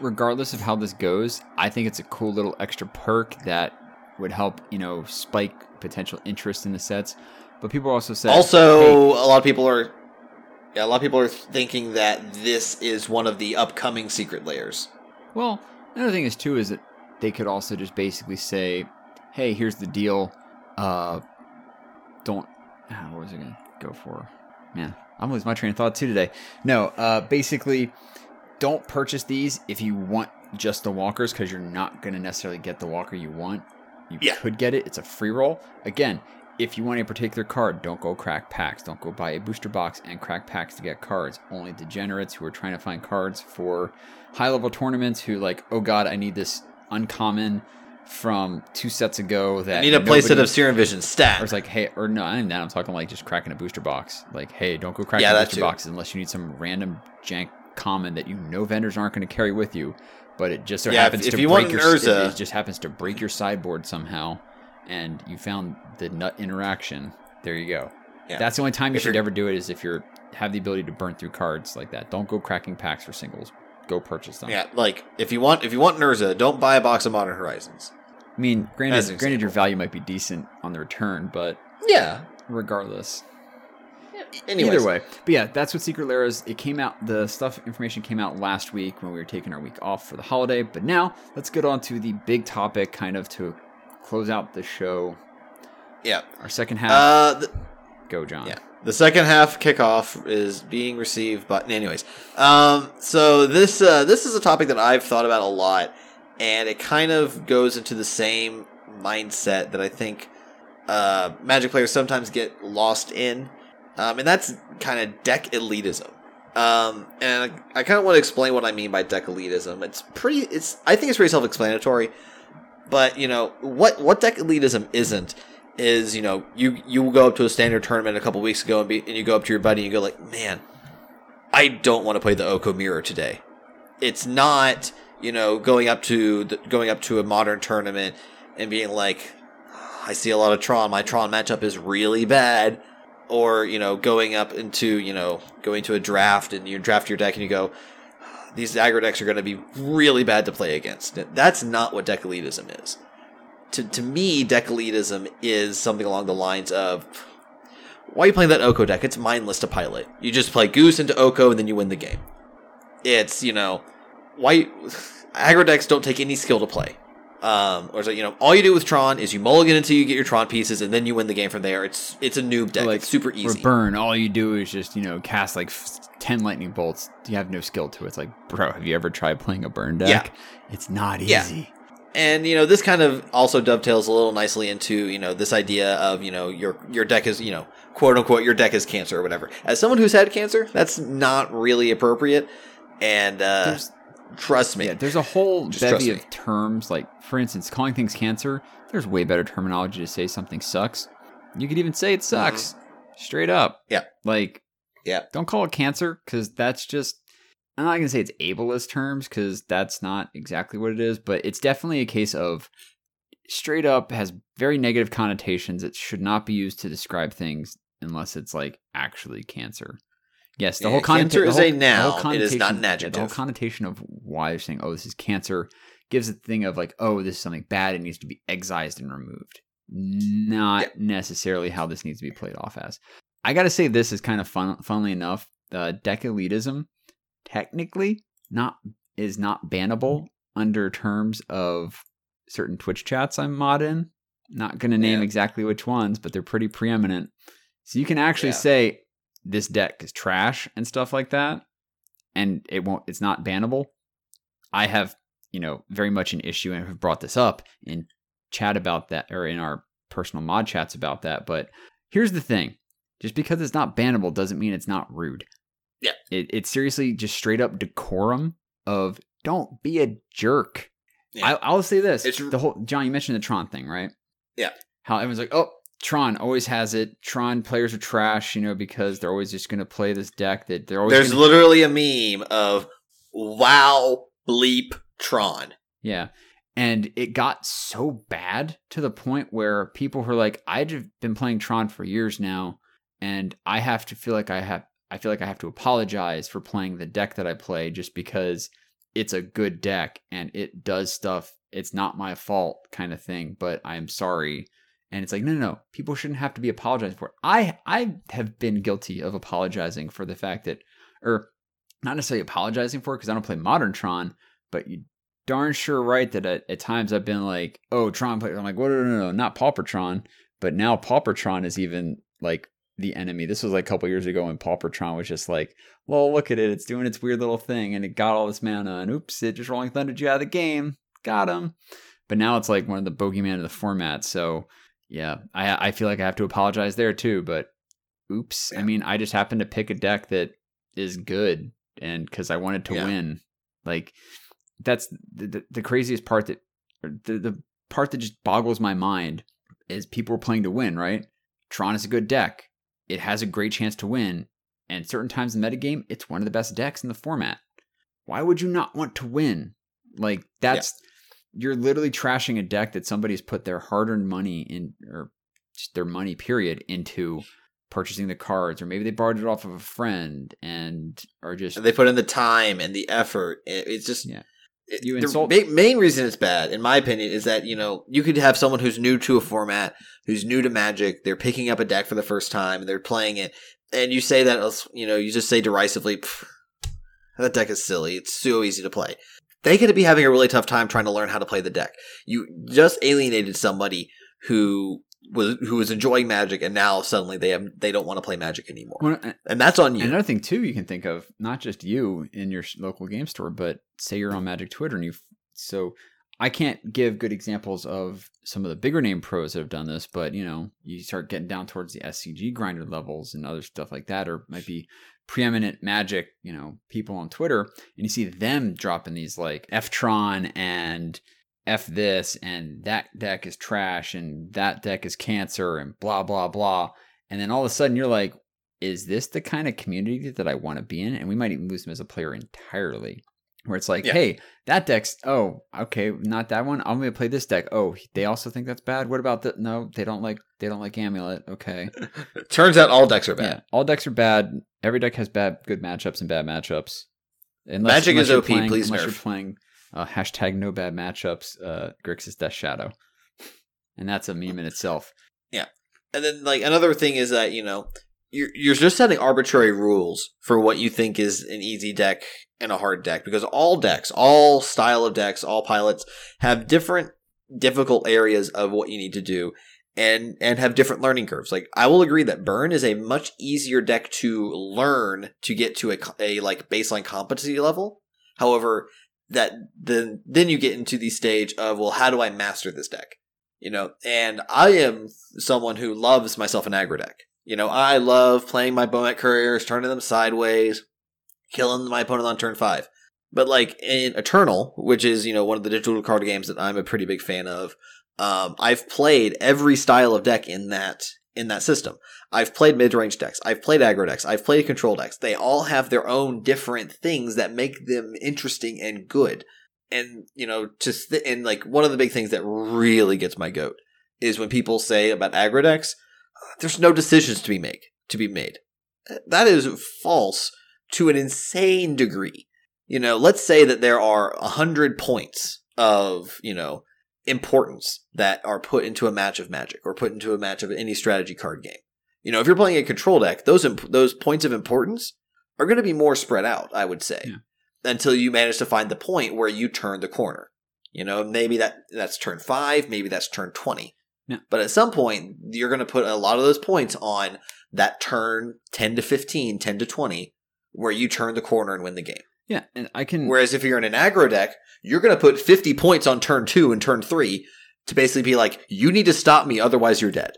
Regardless of how this goes, I think it's a cool little extra perk that would help, you know, spike potential interest in the sets. But people also said, a lot of people are thinking that this is one of the upcoming secret layers. Well, another thing is too is that they could also just basically say, "Hey, here's the deal. What was I gonna go for? Man, I'm losing my train of thought too today. No, basically." Don't purchase these if you want just the walkers, because you're not going to necessarily get the walker you want. You could get it. It's a free roll. Again, if you want a particular card, don't go crack packs. Don't go buy a booster box and crack packs to get cards. Only degenerates who are trying to find cards for high-level tournaments who like, oh, God, I need this uncommon from 2 sets ago. That I need a playset of Seer and Vision stat. Or it's like, hey, or no, I mean that. I'm talking like just cracking a booster box. Like, hey, don't go cracking booster boxes unless you need some random jank common that you know vendors aren't going to carry with you, but it just so happens to break your Urza, it just happens to break your sideboard somehow, and you found the nut interaction. There you go. Yeah. That's the only time you should ever do it is if you have the ability to burn through cards like that. Don't go cracking packs for singles. Go purchase them. Yeah, like if you want Urza, don't buy a box of Modern Horizons. I mean, granted, your value might be decent on the return, but yeah, regardless. Anyways. Either way, but yeah, that's what Secret Lair is. It came out, the stuff information came out last week when we were taking our week off for the holiday. But now let's get on to the big topic, kind of to close out the show. Yeah, our second half. Go, John. Yeah, the second half kickoff is being received. But anyways, so this is a topic that I've thought about a lot, and it kind of goes into the same mindset that I think Magic players sometimes get lost in. And that's kind of deck elitism. And I kind of want to explain what I mean by deck elitism. I think it's pretty self-explanatory. But, you know, what deck elitism isn't is, you know, you go up to a standard tournament a couple weeks ago and you go up to your buddy and you go like, man, I don't want to play the Oko Mirror today. It's not, you know, going up to a modern tournament and being like, I see a lot of Tron. My Tron matchup is really bad. Or, you know, going to a draft and you draft your deck and you go, these aggro decks are going to be really bad to play against. That's not what deck elitism is. To me, deck elitism is something along the lines of, why are you playing that Oko deck? It's mindless to pilot. You just play Goose into Oko and then you win the game. It's, you know, aggro decks don't take any skill to play. Or so, you know, all you do with Tron is you mulligan until you get your Tron pieces, and then you win the game from there. It's a noob deck. Like, it's super easy. Or burn. All you do is just, you know, cast like 10 lightning bolts. You have no skill to it. It's like, bro, have you ever tried playing a burn deck? Yeah. It's not easy. Yeah. And, you know, this kind of also dovetails a little nicely into, you know, this idea of, you know, your deck is, you know, quote unquote, your deck is cancer or whatever. As someone who's had cancer, that's not really appropriate. And, trust me. Yeah, there's a whole bevy of terms. Like, for instance, calling things cancer, there's way better terminology to say something sucks. You could even say it sucks. Mm-hmm. Straight up. Yeah. Like, yeah. Don't call it cancer, because that's just I'm not going to say it's ableist terms because that's not exactly what it is, but it's definitely a case of straight up has very negative connotations. It should not be used to describe things unless it's like actually cancer. Yes, the whole cancer is a noun. It is not an adjective. The whole connotation of why they're saying, oh, this is cancer, gives a thing of like, oh, this is something bad. It needs to be excised and removed. Not necessarily how this needs to be played off as. I got to say this is kind of funnily enough. Decaletism technically is not bannable under terms of certain Twitch chats I'm mod in. Not going to name exactly which ones, but they're pretty preeminent. So you can actually say this deck is trash and stuff like that, and it's not bannable. I have, very much an issue and have brought this up in chat about that, or in our personal mod chats about that. But here's the thing. Just because it's not bannable doesn't mean it's not rude. Yeah. It's seriously just straight up decorum of don't be a jerk. Yeah. I'll say this. John, you mentioned the Tron thing, right? Yeah. How everyone's like, oh, Tron always has it. Tron players are trash, because they're always just going to play this deck that they're always. There's literally a meme of wow bleep Tron. Yeah. And it got so bad to the point where people were like, I've been playing Tron for years now, and I have to feel like I have to apologize for playing the deck that I play just because it's a good deck and it does stuff. It's not my fault kind of thing, but I'm sorry. And it's like, no, people shouldn't have to be apologized for it. I have been guilty of apologizing for the fact that, or not necessarily apologizing for it because I don't play modern Tron, but you darn sure right that at times I've been like, oh, Tron player. I'm like, well, no, not Paupertron. But now Paupertron is even like the enemy. This was like a couple years ago when Paupertron was just like, well, look at it. It's doing its weird little thing and it got all this mana and oops, it just rolling thundered you out of the game. Got him. But now it's like one of the bogeyman of the format. So yeah, I feel like I have to apologize there too, but oops. Yeah. I mean, I just happened to pick a deck that is good and cause I wanted to win. Like that's the craziest part the part that just boggles my mind is people are playing to win, right? Tron is a good deck. It has a great chance to win, and certain times in the metagame, it's one of the best decks in the format. Why would you not want to win? Like, that's... Yeah. You're literally trashing a deck that somebody's put their hard-earned money in, or just their money, period, into purchasing the cards, or maybe they borrowed it off of a friend, and are just... And they put in the time and the effort. It's just... Yeah. The main reason it's bad, in my opinion, is that, you could have someone who's new to a format, who's new to Magic, they're picking up a deck for the first time, and they're playing it, and you say that, you just say derisively, that deck is silly, it's so easy to play. They could be having a really tough time trying to learn how to play the deck. You just alienated somebody who was enjoying Magic, and now suddenly they don't want to play Magic anymore. Well, and that's on you. Another thing, too, you can think of, not just you in your local game store, but say you're on Magic Twitter. So I can't give good examples of some of the bigger name pros that have done this, but, you start getting down towards the SCG grinder levels and other stuff like that, or might be preeminent Magic, people on Twitter, and you see them dropping these like F-Tron and... F this and that deck is trash and that deck is cancer and blah, blah, blah. And then all of a sudden you're like, is this the kind of community that I want to be in? And we might even lose them as a player entirely, where it's like, hey, that deck's, oh, okay, not that one. I'm going to play this deck. Oh, they also think that's bad. What about that? No, they don't like Amulet. Okay. Turns out all decks are bad. Yeah, all decks are bad. Every deck has good matchups and bad matchups. Magic is OP, please nerf. You're playing... hashtag no bad matchups, Grixis Death Shadow. And that's a meme in itself. Yeah. And then another thing is that, you're just setting arbitrary rules for what you think is an easy deck and a hard deck. Because all decks, all style of decks, all pilots have different difficult areas of what you need to do and have different learning curves. Like, I will agree that Burn is a much easier deck to learn to get to a baseline competency level. However... Then you get into the stage of, well, how do I master this deck? And I am someone who loves myself an aggro deck. I love playing my Bomet Couriers, turning them sideways, killing my opponent on turn 5. But in Eternal, which is, one of the digital card games that I'm a pretty big fan of, I've played every style of deck in that in that system. I've played mid-range decks. I've played aggro decks. I've played control decks. They all have their own different things that make them interesting and good. And, you know, and like one of the big things that really gets my goat is when people say about aggro decks, there's no decisions to be made. That is false to an insane degree. You know, let's say that there are 100 points of, you know, importance that are put into a match of Magic or put into a match of any strategy card game. You know, if you're playing a control deck, those points of importance are going to be more spread out, I would say, until you manage to find the point where you turn the corner. You know, maybe that's turn 5, maybe that's turn 20. Yeah. But at some point, you're going to put a lot of those points on that turn 10 to 15, 10 to 20, where you turn the corner and win the game. Yeah, and I can... Whereas if you're in an aggro deck, you're going to put 50 points on turn 2 and turn 3 to basically be like, you need to stop me, otherwise you're dead.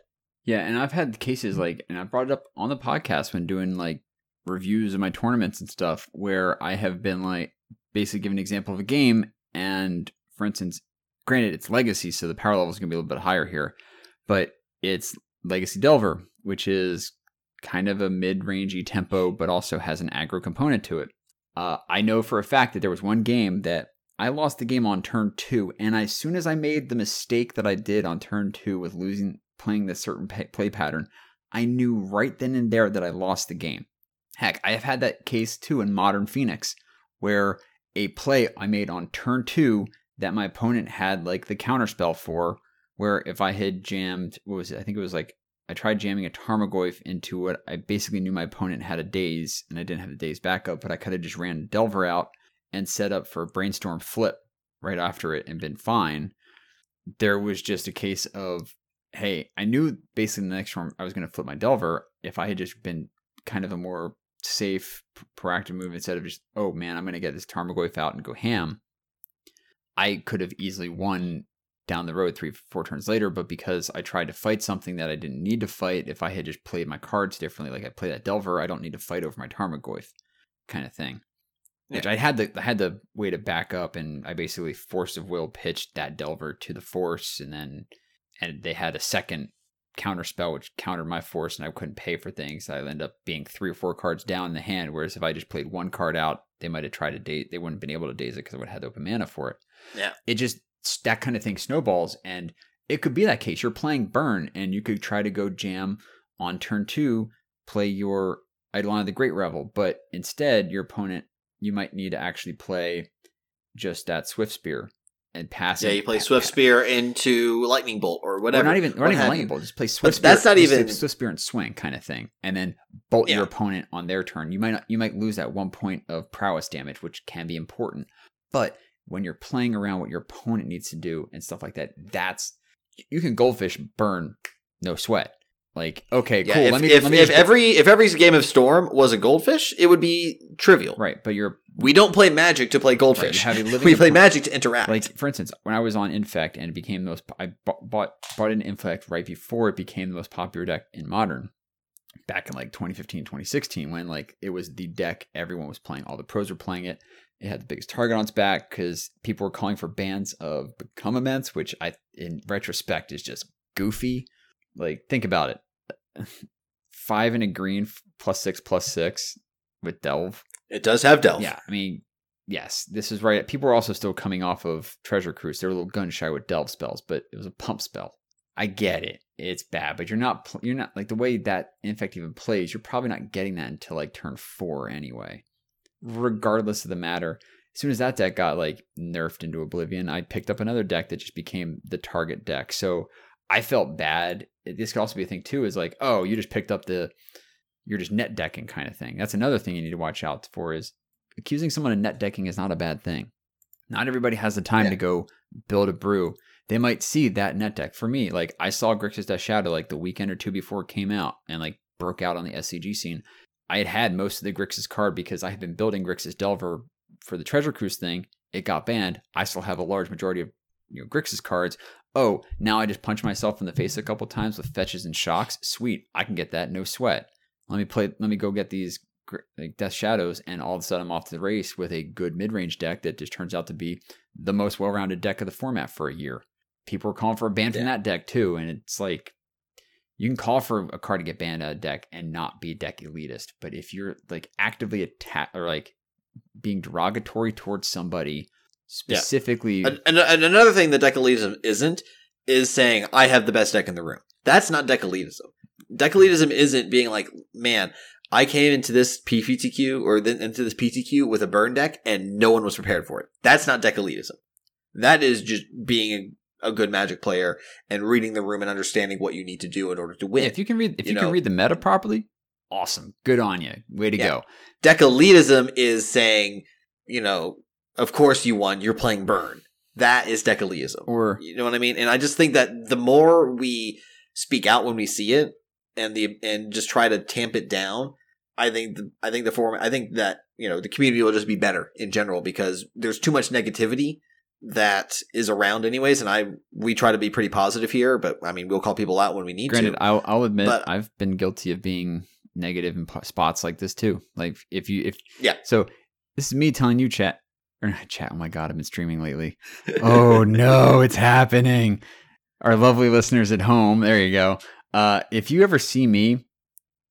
Yeah, and I've had cases like, and I brought it up on the podcast when doing like reviews of my tournaments and stuff, where I have been like, basically give an example of a game, and for instance, granted it's Legacy, so the power level is going to be a little bit higher here, but it's Legacy Delver, which is kind of a mid-rangey tempo, but also has an aggro component to it. I know for a fact that there was one game that I lost the game on turn 2, and as soon as I made the mistake that I did on turn 2 with playing this certain play pattern, I knew right then and there that I lost the game. Heck, I have had that case too in Modern Phoenix, where a play I made on turn 2 that my opponent had like the counterspell for, where if I had jammed, what was it? I think it was like I tried jamming a Tarmogoyf into what I basically knew my opponent had a Daze, and I didn't have the Daze backup, but I could have just ran Delver out and set up for a Brainstorm flip right after it and been fine. There was just a case of, hey, I knew basically the next turn I was going to flip my Delver. If I had just been kind of a more safe, proactive move instead of just, oh man, I'm going to get this Tarmogoyf out and go ham, I could have easily won down the road 3-4 turns later, but because I tried to fight something that I didn't need to fight, if I had just played my cards differently, like I play that Delver, I don't need to fight over my Tarmogoyf kind of thing. Yeah. Which I had the way to back up, and I basically force of will pitched that Delver to the force, and they had a second counter spell which countered my force, and I couldn't pay for things. So I ended up being 3 or 4 cards down in the hand, whereas if I just played one card out, they might have tried to daze, they wouldn't have been able to daze it because I would have had the open mana for it. Yeah. It just... that kind of thing snowballs, and it could be that case. You're playing Burn, and you could try to go jam on turn 2, play your Eidolon of the Great Revel, but instead, your opponent, you might need to actually play just that Swift Spear and pass it. Yeah, you play Swift Spear into Lightning Bolt or whatever. Or not even Lightning Bolt, just play Swift Spear. That's not even... Swift Spear and Swing kind of thing, and then bolt your opponent on their turn. You might lose that 1 point of prowess damage, which can be important, but... when you're playing around what your opponent needs to do and stuff like that, that's, you can Goldfish Burn, no sweat. Like, okay, yeah, cool. If every game of Storm was a Goldfish, it would be trivial. Right, but we don't play Magic to play Goldfish. Right, we play Magic to interact. Like, for instance, when I was on Infect and it became the most, I bought an Infect right before it became the most popular deck in Modern back in like 2015, 2016, when like it was the deck everyone was playing, all the pros were playing it. It had the biggest target on its back because people were calling for bans of Become Immense, which I, in retrospect, is just goofy. Like, think about it. 5 and a green, +6/+6 with Delve. It does have Delve. Yeah, I mean, yes, this is right. People are also still coming off of Treasure Cruise. They're a little gun shy with Delve spells, but it was a pump spell. I get it. It's bad, but you're not like the way that Infect even plays, you're probably not getting that until like turn 4 anyway. Regardless of the matter, as soon as that deck got like nerfed into oblivion, I picked up another deck that just became the target deck. So I felt bad. This could also be a thing too, is like, oh, you just picked up you're just net decking kind of thing. That's another thing you need to watch out for, is accusing someone of net decking is not a bad thing. Not everybody has the time to go build a brew. They might see that net deck. For me, like I saw Grixis Death Shadow like the weekend or two before it came out and like broke out on the SCG scene. I had most of the Grixis card because I had been building Grixis Delver for the Treasure Cruise thing. It got banned. I still have a large majority of Grixis cards. Oh, now I just punch myself in the face a couple times with fetches and shocks. Sweet, I can get that, no sweat. Let me go get these like Death Shadows, and all of a sudden I'm off to the race with a good mid-range deck that just turns out to be the most well-rounded deck of the format for a year. People were calling for a ban from that deck too, and it's like, You can call for a card to get banned out of deck and not be deck elitist, but if you're like actively attack or like being derogatory towards somebody specifically, yeah. And another thing that deck elitism isn't is saying I have the best deck in the room. That's not deck elitism. Deck elitism isn't being like, man, I came into this PTQ or into this PTQ with a burn deck and no one was prepared for it. That's not deck elitism. That is just being a good Magic player and reading the room and understanding what you need to do in order to win. Yeah, if you can read the meta properly, awesome. Good on you. Way to go. Deck elitism is saying, you know, of course you won. You're playing burn. That is deck elitism. Or, you know what I mean? And I just think that the more we speak out when we see it and just try to tamp it down, I think that, you know, the community will just be better in general because there's too much negativity that is around anyways, and we try to be pretty positive here, but I mean we'll call people out when we need to. I'll admit, but I've been guilty of being negative in spots like this too. Like so this is me telling you, chat. Oh my god, I've been streaming lately. Oh no, it's happening. Our lovely listeners at home, there you go. If you ever see me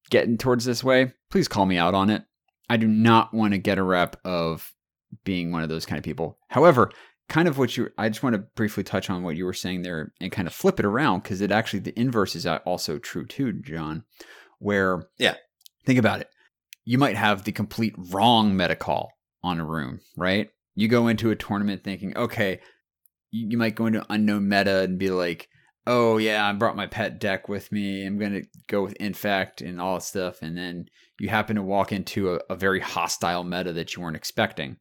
getting towards this way, please call me out on it. I do not want to get a rep of being one of those kind of people. However, kind of I just want to briefly touch on what you were saying there and kind of flip it around because it actually, the inverse is also true too, John, where think about it. You might have the complete wrong meta call on a room, right? You go into a tournament thinking, okay, you might go into unknown meta and be like, oh yeah, I brought my pet deck with me. I'm going to go with Infect and all that stuff. And then you happen to walk into a very hostile meta that you weren't expecting.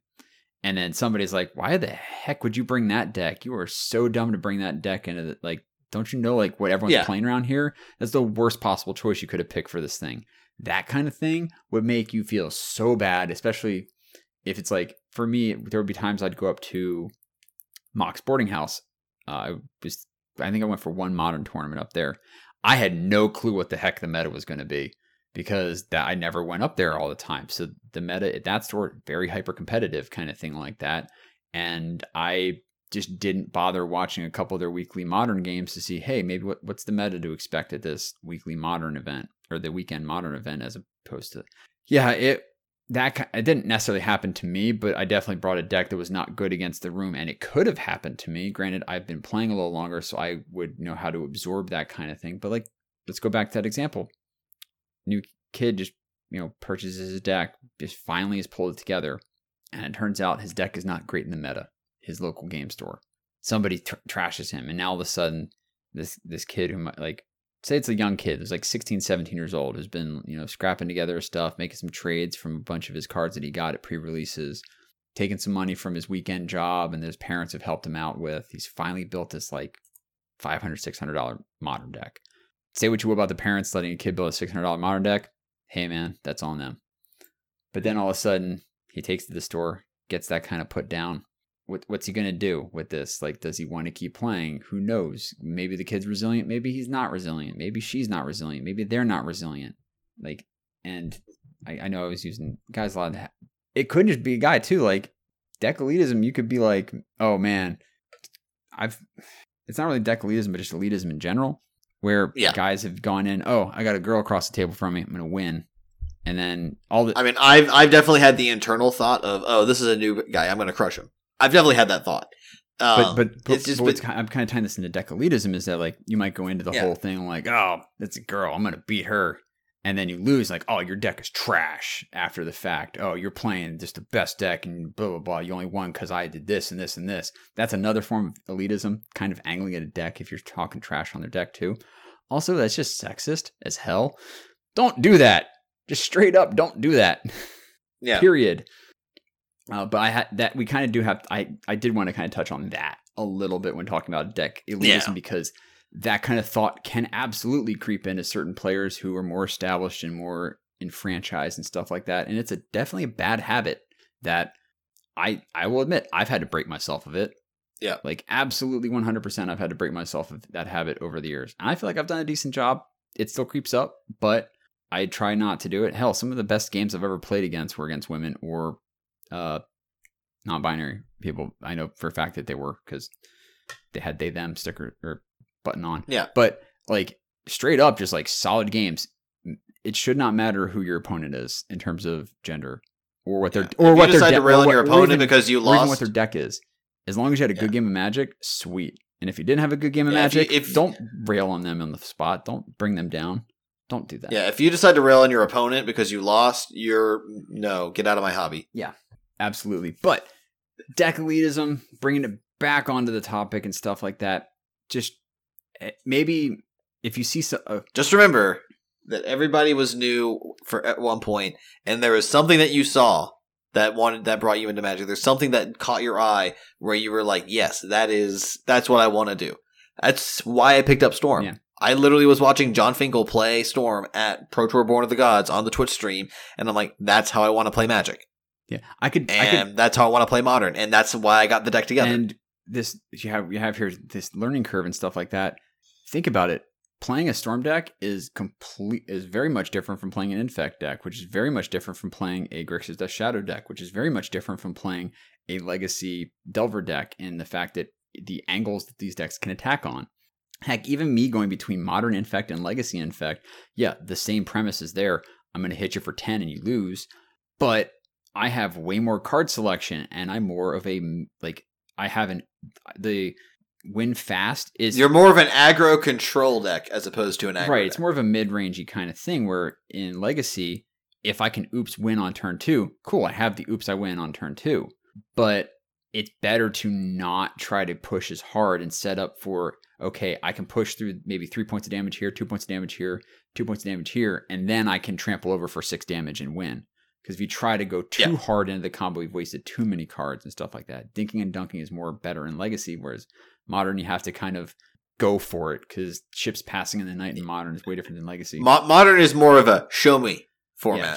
And then somebody's like, why the heck would you bring that deck? You are so dumb to bring that deck into the, like, don't you know, like what everyone's playing around here? That's the worst possible choice you could have picked for this thing. That kind of thing would make you feel so bad, especially if it's like, for me, there would be times I'd go up to Mock's Boarding House. I think I went for one modern tournament up there. I had no clue what the heck the meta was going to be because I never went up there all the time. So the meta at that store, very hyper-competitive kind of thing like that. And I just didn't bother watching a couple of their weekly modern games to see, hey, maybe what's the meta to expect at this weekly modern event or the weekend modern event as opposed to... Yeah, it didn't necessarily happen to me, but I definitely brought a deck that was not good against the room, and it could have happened to me. Granted, I've been playing a little longer, so I would know how to absorb that kind of thing. But like, let's go back to that example. New kid just, you know, purchases his deck, just finally has pulled it together, and it turns out his deck is not great in the meta, his local game store. Somebody trashes him, and now all of a sudden, this kid who might, like, say it's a young kid who's like 16, 17 years old, who's been, you know, scrapping together stuff, making some trades from a bunch of his cards that he got at pre-releases, taking some money from his weekend job and his parents have helped him out with. He's finally built this like $500, $600 modern deck. Say what you will about the parents letting a kid build a $600 modern deck. Hey, man, that's on them. But then all of a sudden, he takes it to the store, gets that kind of put down. What's he going to do with this? Like, does he want to keep playing? Who knows? Maybe the kid's resilient. Maybe he's not resilient. Maybe she's not resilient. Maybe they're not resilient. Like, and I know I was using guys a lot of that. It could just be a guy, too. Like, deck elitism, you could be like, oh, man, it's not really deck elitism, but just elitism in general. Where guys have gone in, oh, I got a girl across the table from me, I'm going to win. And then I mean, I've definitely had the internal thought of, oh, this is a new guy, I'm going to crush him. I've definitely had that thought. I'm kind of tying this into deck elitism is that, like, you might go into the whole thing like, oh, that's a girl, I'm going to beat her. And then you lose, like, oh, your deck is trash after the fact. Oh, you're playing just the best deck and blah, blah, blah. You only won because I did this and this and this. That's another form of elitism, kind of angling at a deck if you're talking trash on their deck too. Also, that's just sexist as hell. Don't do that. Just straight up, don't do that. Yeah. Period. But I did want to kind of touch on that a little bit when talking about deck elitism because that kind of thought can absolutely creep into certain players who are more established and more enfranchised and stuff like that. And it's definitely a bad habit that I will admit I've had to break myself of it. Yeah. Like absolutely 100% I've had to break myself of that habit over the years. And I feel like I've done a decent job. It still creeps up, but I try not to do it. Hell, some of the best games I've ever played against were against women or non-binary people. I know for a fact that they were because they had they them sticker or button on. Yeah. But like straight up just like solid games. It should not matter who your opponent is in terms of gender or what they're or if what you decide to rail on your opponent even, because you lost what their deck is. As long as you had a good game of Magic, sweet. And if you didn't have a good game of Magic, if don't rail on them on the spot. Don't bring them down. Don't do that. Yeah, if you decide to rail on your opponent because you lost, you're no, get out of my hobby. Yeah, absolutely. But deck elitism, bringing it back onto the topic and stuff like that. Just maybe if you see some, just remember that everybody was new for at one point, and there was something that you saw that brought you into Magic. There's something that caught your eye where you were like, "Yes, that's what I want to do." That's why I picked up Storm. Yeah. I literally was watching John Finkel play Storm at Pro Tour Born of the Gods on the Twitch stream, and I'm like, "That's how I want to play Magic." Yeah, I could, that's how I want to play Modern, and that's why I got the deck together. And this you have here this learning curve and stuff like that. Think about it. Playing a Storm deck is very much different from playing an Infect deck, which is very much different from playing a Grixis Death Shadow deck, which is very much different from playing a Legacy Delver deck, and the fact that the angles that these decks can attack on. Heck, even me going between Modern Infect and Legacy Infect, yeah, the same premise is there. I'm going to hit you for 10 and you lose, but I have way more card selection, and I'm more of a, like, I have the win fast is... You're more of an aggro control deck as opposed to an aggro deck. It's more of a mid-rangey kind of thing where in Legacy, if I can win on turn 2, cool, I have the I win on turn 2. But it's better to not try to push as hard and set up for, okay, I can push through maybe 3 points of damage here, 2 points of damage here, 2 points of damage here, and then I can trample over for 6 damage and win. Because if you try to go too hard into the combo, you've wasted too many cards and stuff like that. Dinking and dunking is more better in Legacy, whereas Modern, you have to kind of go for it because ships passing in the night in Modern is way different than Legacy. Modern is more of a show me format. Yeah,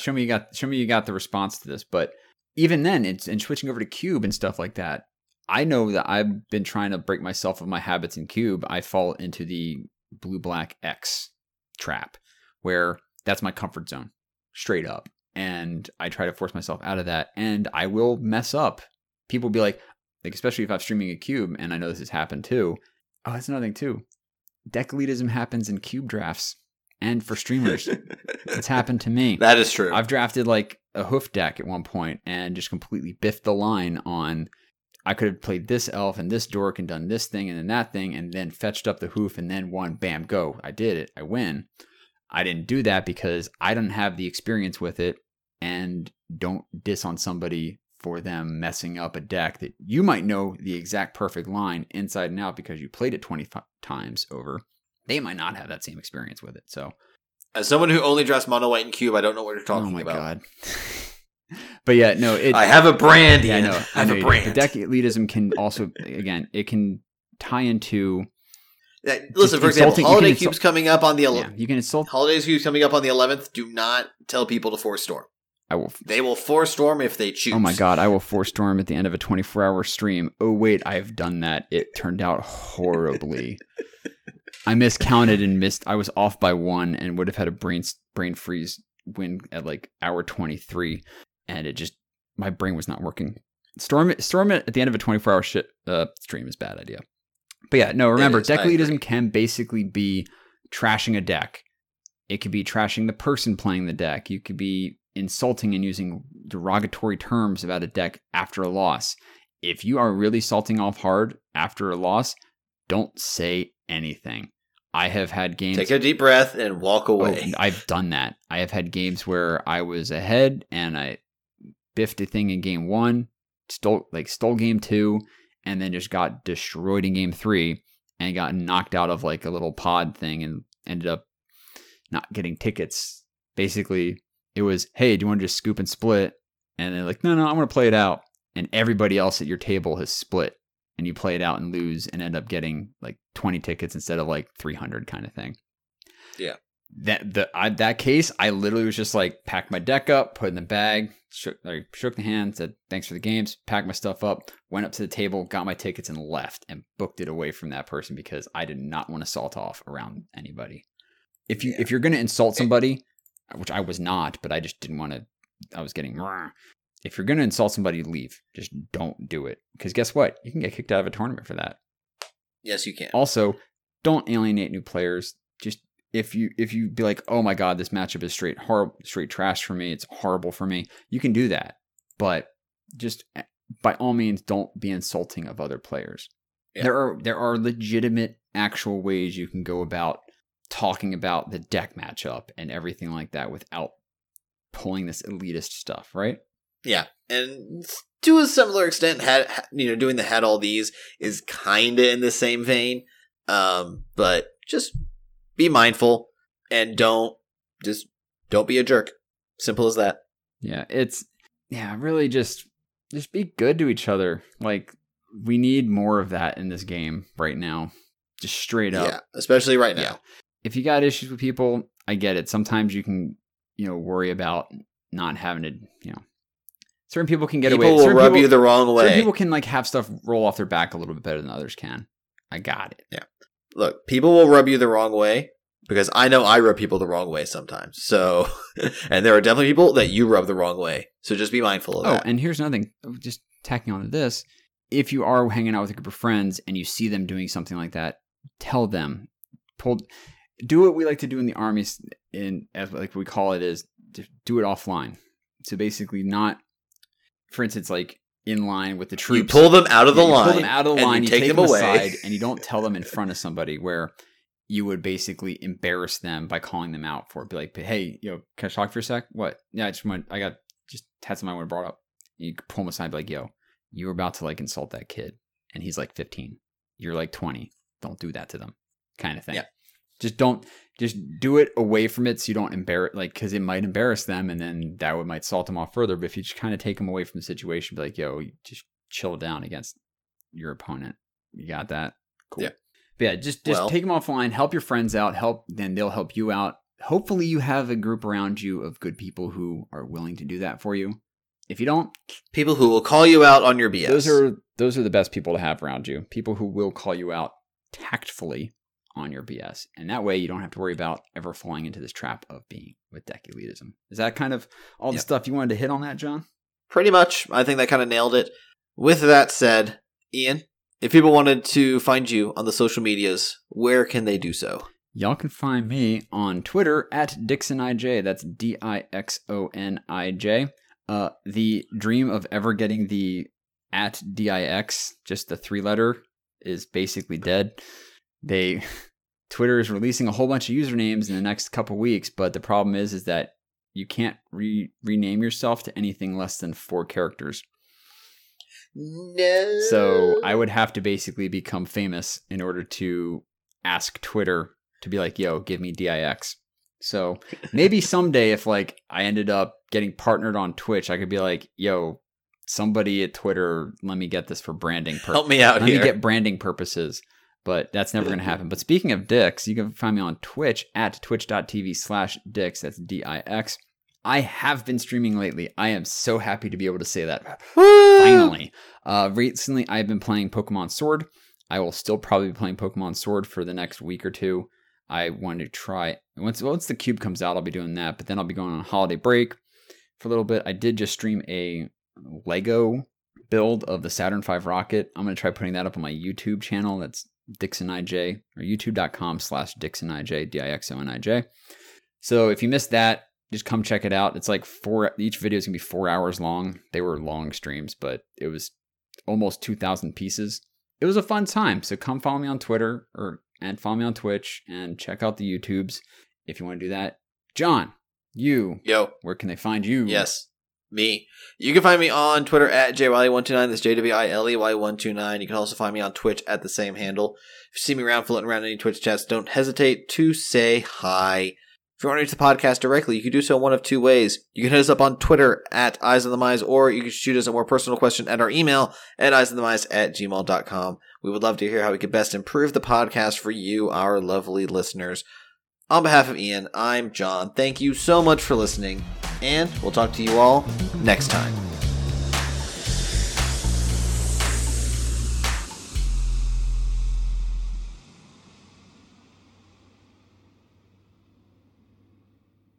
show me you got the response to this. But even then, it's and switching over to Cube and stuff like that. I know that I've been trying to break myself of my habits in Cube. I fall into the blue black X trap, where that's my comfort zone, straight up, and I try to force myself out of that, and I will mess up. People will be like. Like, especially if I'm streaming a Cube, and I know this has happened too. Oh, that's another thing too. Deck elitism happens in Cube drafts and for streamers. It's happened to me. That is true. I've drafted like a hoof deck at one point and just completely biffed the line on, I could have played this elf and this dork and done this thing and then that thing and then fetched up the hoof and then won, bam, go. I did it. I win. I didn't do that because I don't have the experience with it, and don't diss on somebody for them messing up a deck that you might know the exact perfect line inside and out because you played it 25 times over. They might not have that same experience with it. So, as someone who only drafts mono white and Cube, I don't know what you're talking about. Oh my god! But yeah, no, I have a brand. Yeah, I have a brand. The deck elitism can also, again, it can tie into. Listen, for example, Holiday Cube's coming up on the 11th. Yeah, you can insult Holiday Cube's coming up on the 11th. Do not tell people to force Storm. They will force Storm if they choose. Oh my god, I will force Storm at the end of a 24-hour stream. Oh wait, I've done that. It turned out horribly. I miscounted and missed. I was off by 1 and would have had a brain freeze win at like hour 23, and it just my brain was not working. Storm at the end of a 24-hour stream is a bad idea. But yeah, no, remember, deck elitism can basically be trashing a deck. It could be trashing the person playing the deck. You could be insulting and using derogatory terms about a deck after a loss. If you are really salting off hard after a loss, don't say anything. I have had games... Take a deep breath and walk away. Oh, I've done that. I have had games where I was ahead and I biffed a thing in game 1, stole game 2, and then just got destroyed in game 3 and got knocked out of like a little pod thing and ended up not getting tickets. Basically... It was, hey, do you want to just scoop and split? And they're like, no, I want to play it out. And everybody else at your table has split. And you play it out and lose and end up getting like 20 tickets instead of like 300 kind of thing. Yeah. That case, I literally was just like, packed my deck up, put it in the bag, shook the hand, said, thanks for the games, packed my stuff up, went up to the table, got my tickets and left and booked it away from that person because I did not want to salt off around anybody. If you're going to insult somebody... Which I was not, but I just didn't want to. I was getting. If you're going to insult somebody, leave. Just don't do it. Because guess what? You can get kicked out of a tournament for that. Yes, you can. Also, don't alienate new players. Just if you be like, oh my God, this matchup is straight trash for me. It's horrible for me. You can do that, but just by all means, don't be insulting of other players. Yeah. There are legitimate actual ways you can go about talking about the deck matchup and everything like that without pulling this elitist stuff, right? Yeah, and to a similar extent, doing the had all these is kind of in the same vein, but just be mindful and don't be a jerk. Simple as that. Yeah, really just be good to each other. Like, we need more of that in this game right now, just straight up. Yeah, especially right now. Yeah. If you got issues with people, I get it. Sometimes you can, worry about not having to, certain people can get away. People will rub you the wrong way. Certain people can have stuff roll off their back a little bit better than others can. I got it. Yeah. Look, people will rub you the wrong way because I know I rub people the wrong way sometimes. So, and there are definitely people that you rub the wrong way. So just be mindful of that. Oh, and here's another thing. Just tacking on to this. If you are hanging out with a group of friends and you see them doing something like that, tell them. Do what we like to do in the Army, we call it, is to do it offline. So basically, not, for instance, in line with the troops. You pull them out of the line. You pull them out of the line. You take them away. Aside, and you don't tell them in front of somebody, where you would basically embarrass them by calling them out for it. Be like, hey, can I talk for a sec? What? Yeah, I just had something I want to brought up. You pull them aside, and be like, yo, you were about to insult that kid, and he's 15. You're 20. Don't do that to them, kind of thing. Yeah. Just do it away from it, so you don't embarrass, because it might embarrass them, and then that might salt them off further. But if you just kind of take them away from the situation, be like, yo, just chill down against your opponent. You got that? Cool. Yeah. But yeah, just take them offline, help your friends out, then they'll help you out. Hopefully you have a group around you of good people who are willing to do that for you. If you don't, people who will call you out on your BS. Those are the best people to have around you. People who will call you out tactfully on your BS. And that way you don't have to worry about ever falling into this trap of being with deck elitism. Is that kind of all the stuff you wanted to hit on that, John? Pretty much. I think that kind of nailed it. With that said, Ian, if people wanted to find you on the social medias, where can they do so? Y'all can find me on Twitter at DixonIJ. That's DixonIJ. The dream of ever getting the at DIX, just the 3-letter, is basically dead. Twitter is releasing a whole bunch of usernames in the next couple weeks, but the problem is that you can't rename yourself to anything less than 4 characters. No. So I would have to basically become famous in order to ask Twitter to be like, yo, give me DIX. So maybe someday if I ended up getting partnered on Twitch, I could be like, yo, somebody at Twitter, let me get this for branding purposes. Help me out here. Let me get branding purposes. But that's never going to happen. But speaking of Dix, you can find me on Twitch at twitch.tv/Dix. That's DIX. I have been streaming lately. I am so happy to be able to say that. Finally. Recently, I've been playing Pokemon Sword. I will still probably be playing Pokemon Sword for the next week or two. I want to try, once the cube comes out, I'll be doing that, but then I'll be going on a holiday break for a little bit. I did just stream a Lego build of the Saturn V rocket. I'm going to try putting that up on my YouTube channel. That's DixonIJ, or youtube.com/DixonIJ, DIXONIJ. So if you missed that, just come check it out. It's each video is going to be 4 hours long. They were long streams, but it was almost 2,000 pieces. It was a fun time. So come follow me on Twitter and follow me on Twitch and check out the YouTubes if you want to do that. John, yo, where can they find you? Yes, me. You can find me on Twitter at JWiley129. That's JWILEY129. You can also find me on Twitch at the same handle. If you see me around floating around any Twitch chats, don't hesitate to say hi. If you want to reach the podcast directly, you can do so one of 2 ways. You can hit us up on Twitter at EyesOnTheMize, or you can shoot us a more personal question at our email at EyesOnTheMize@gmail.com. We would love to hear how we could best improve the podcast for you, our lovely listeners. On behalf of Ian, I'm John. Thank you so much for listening, and we'll talk to you all next time.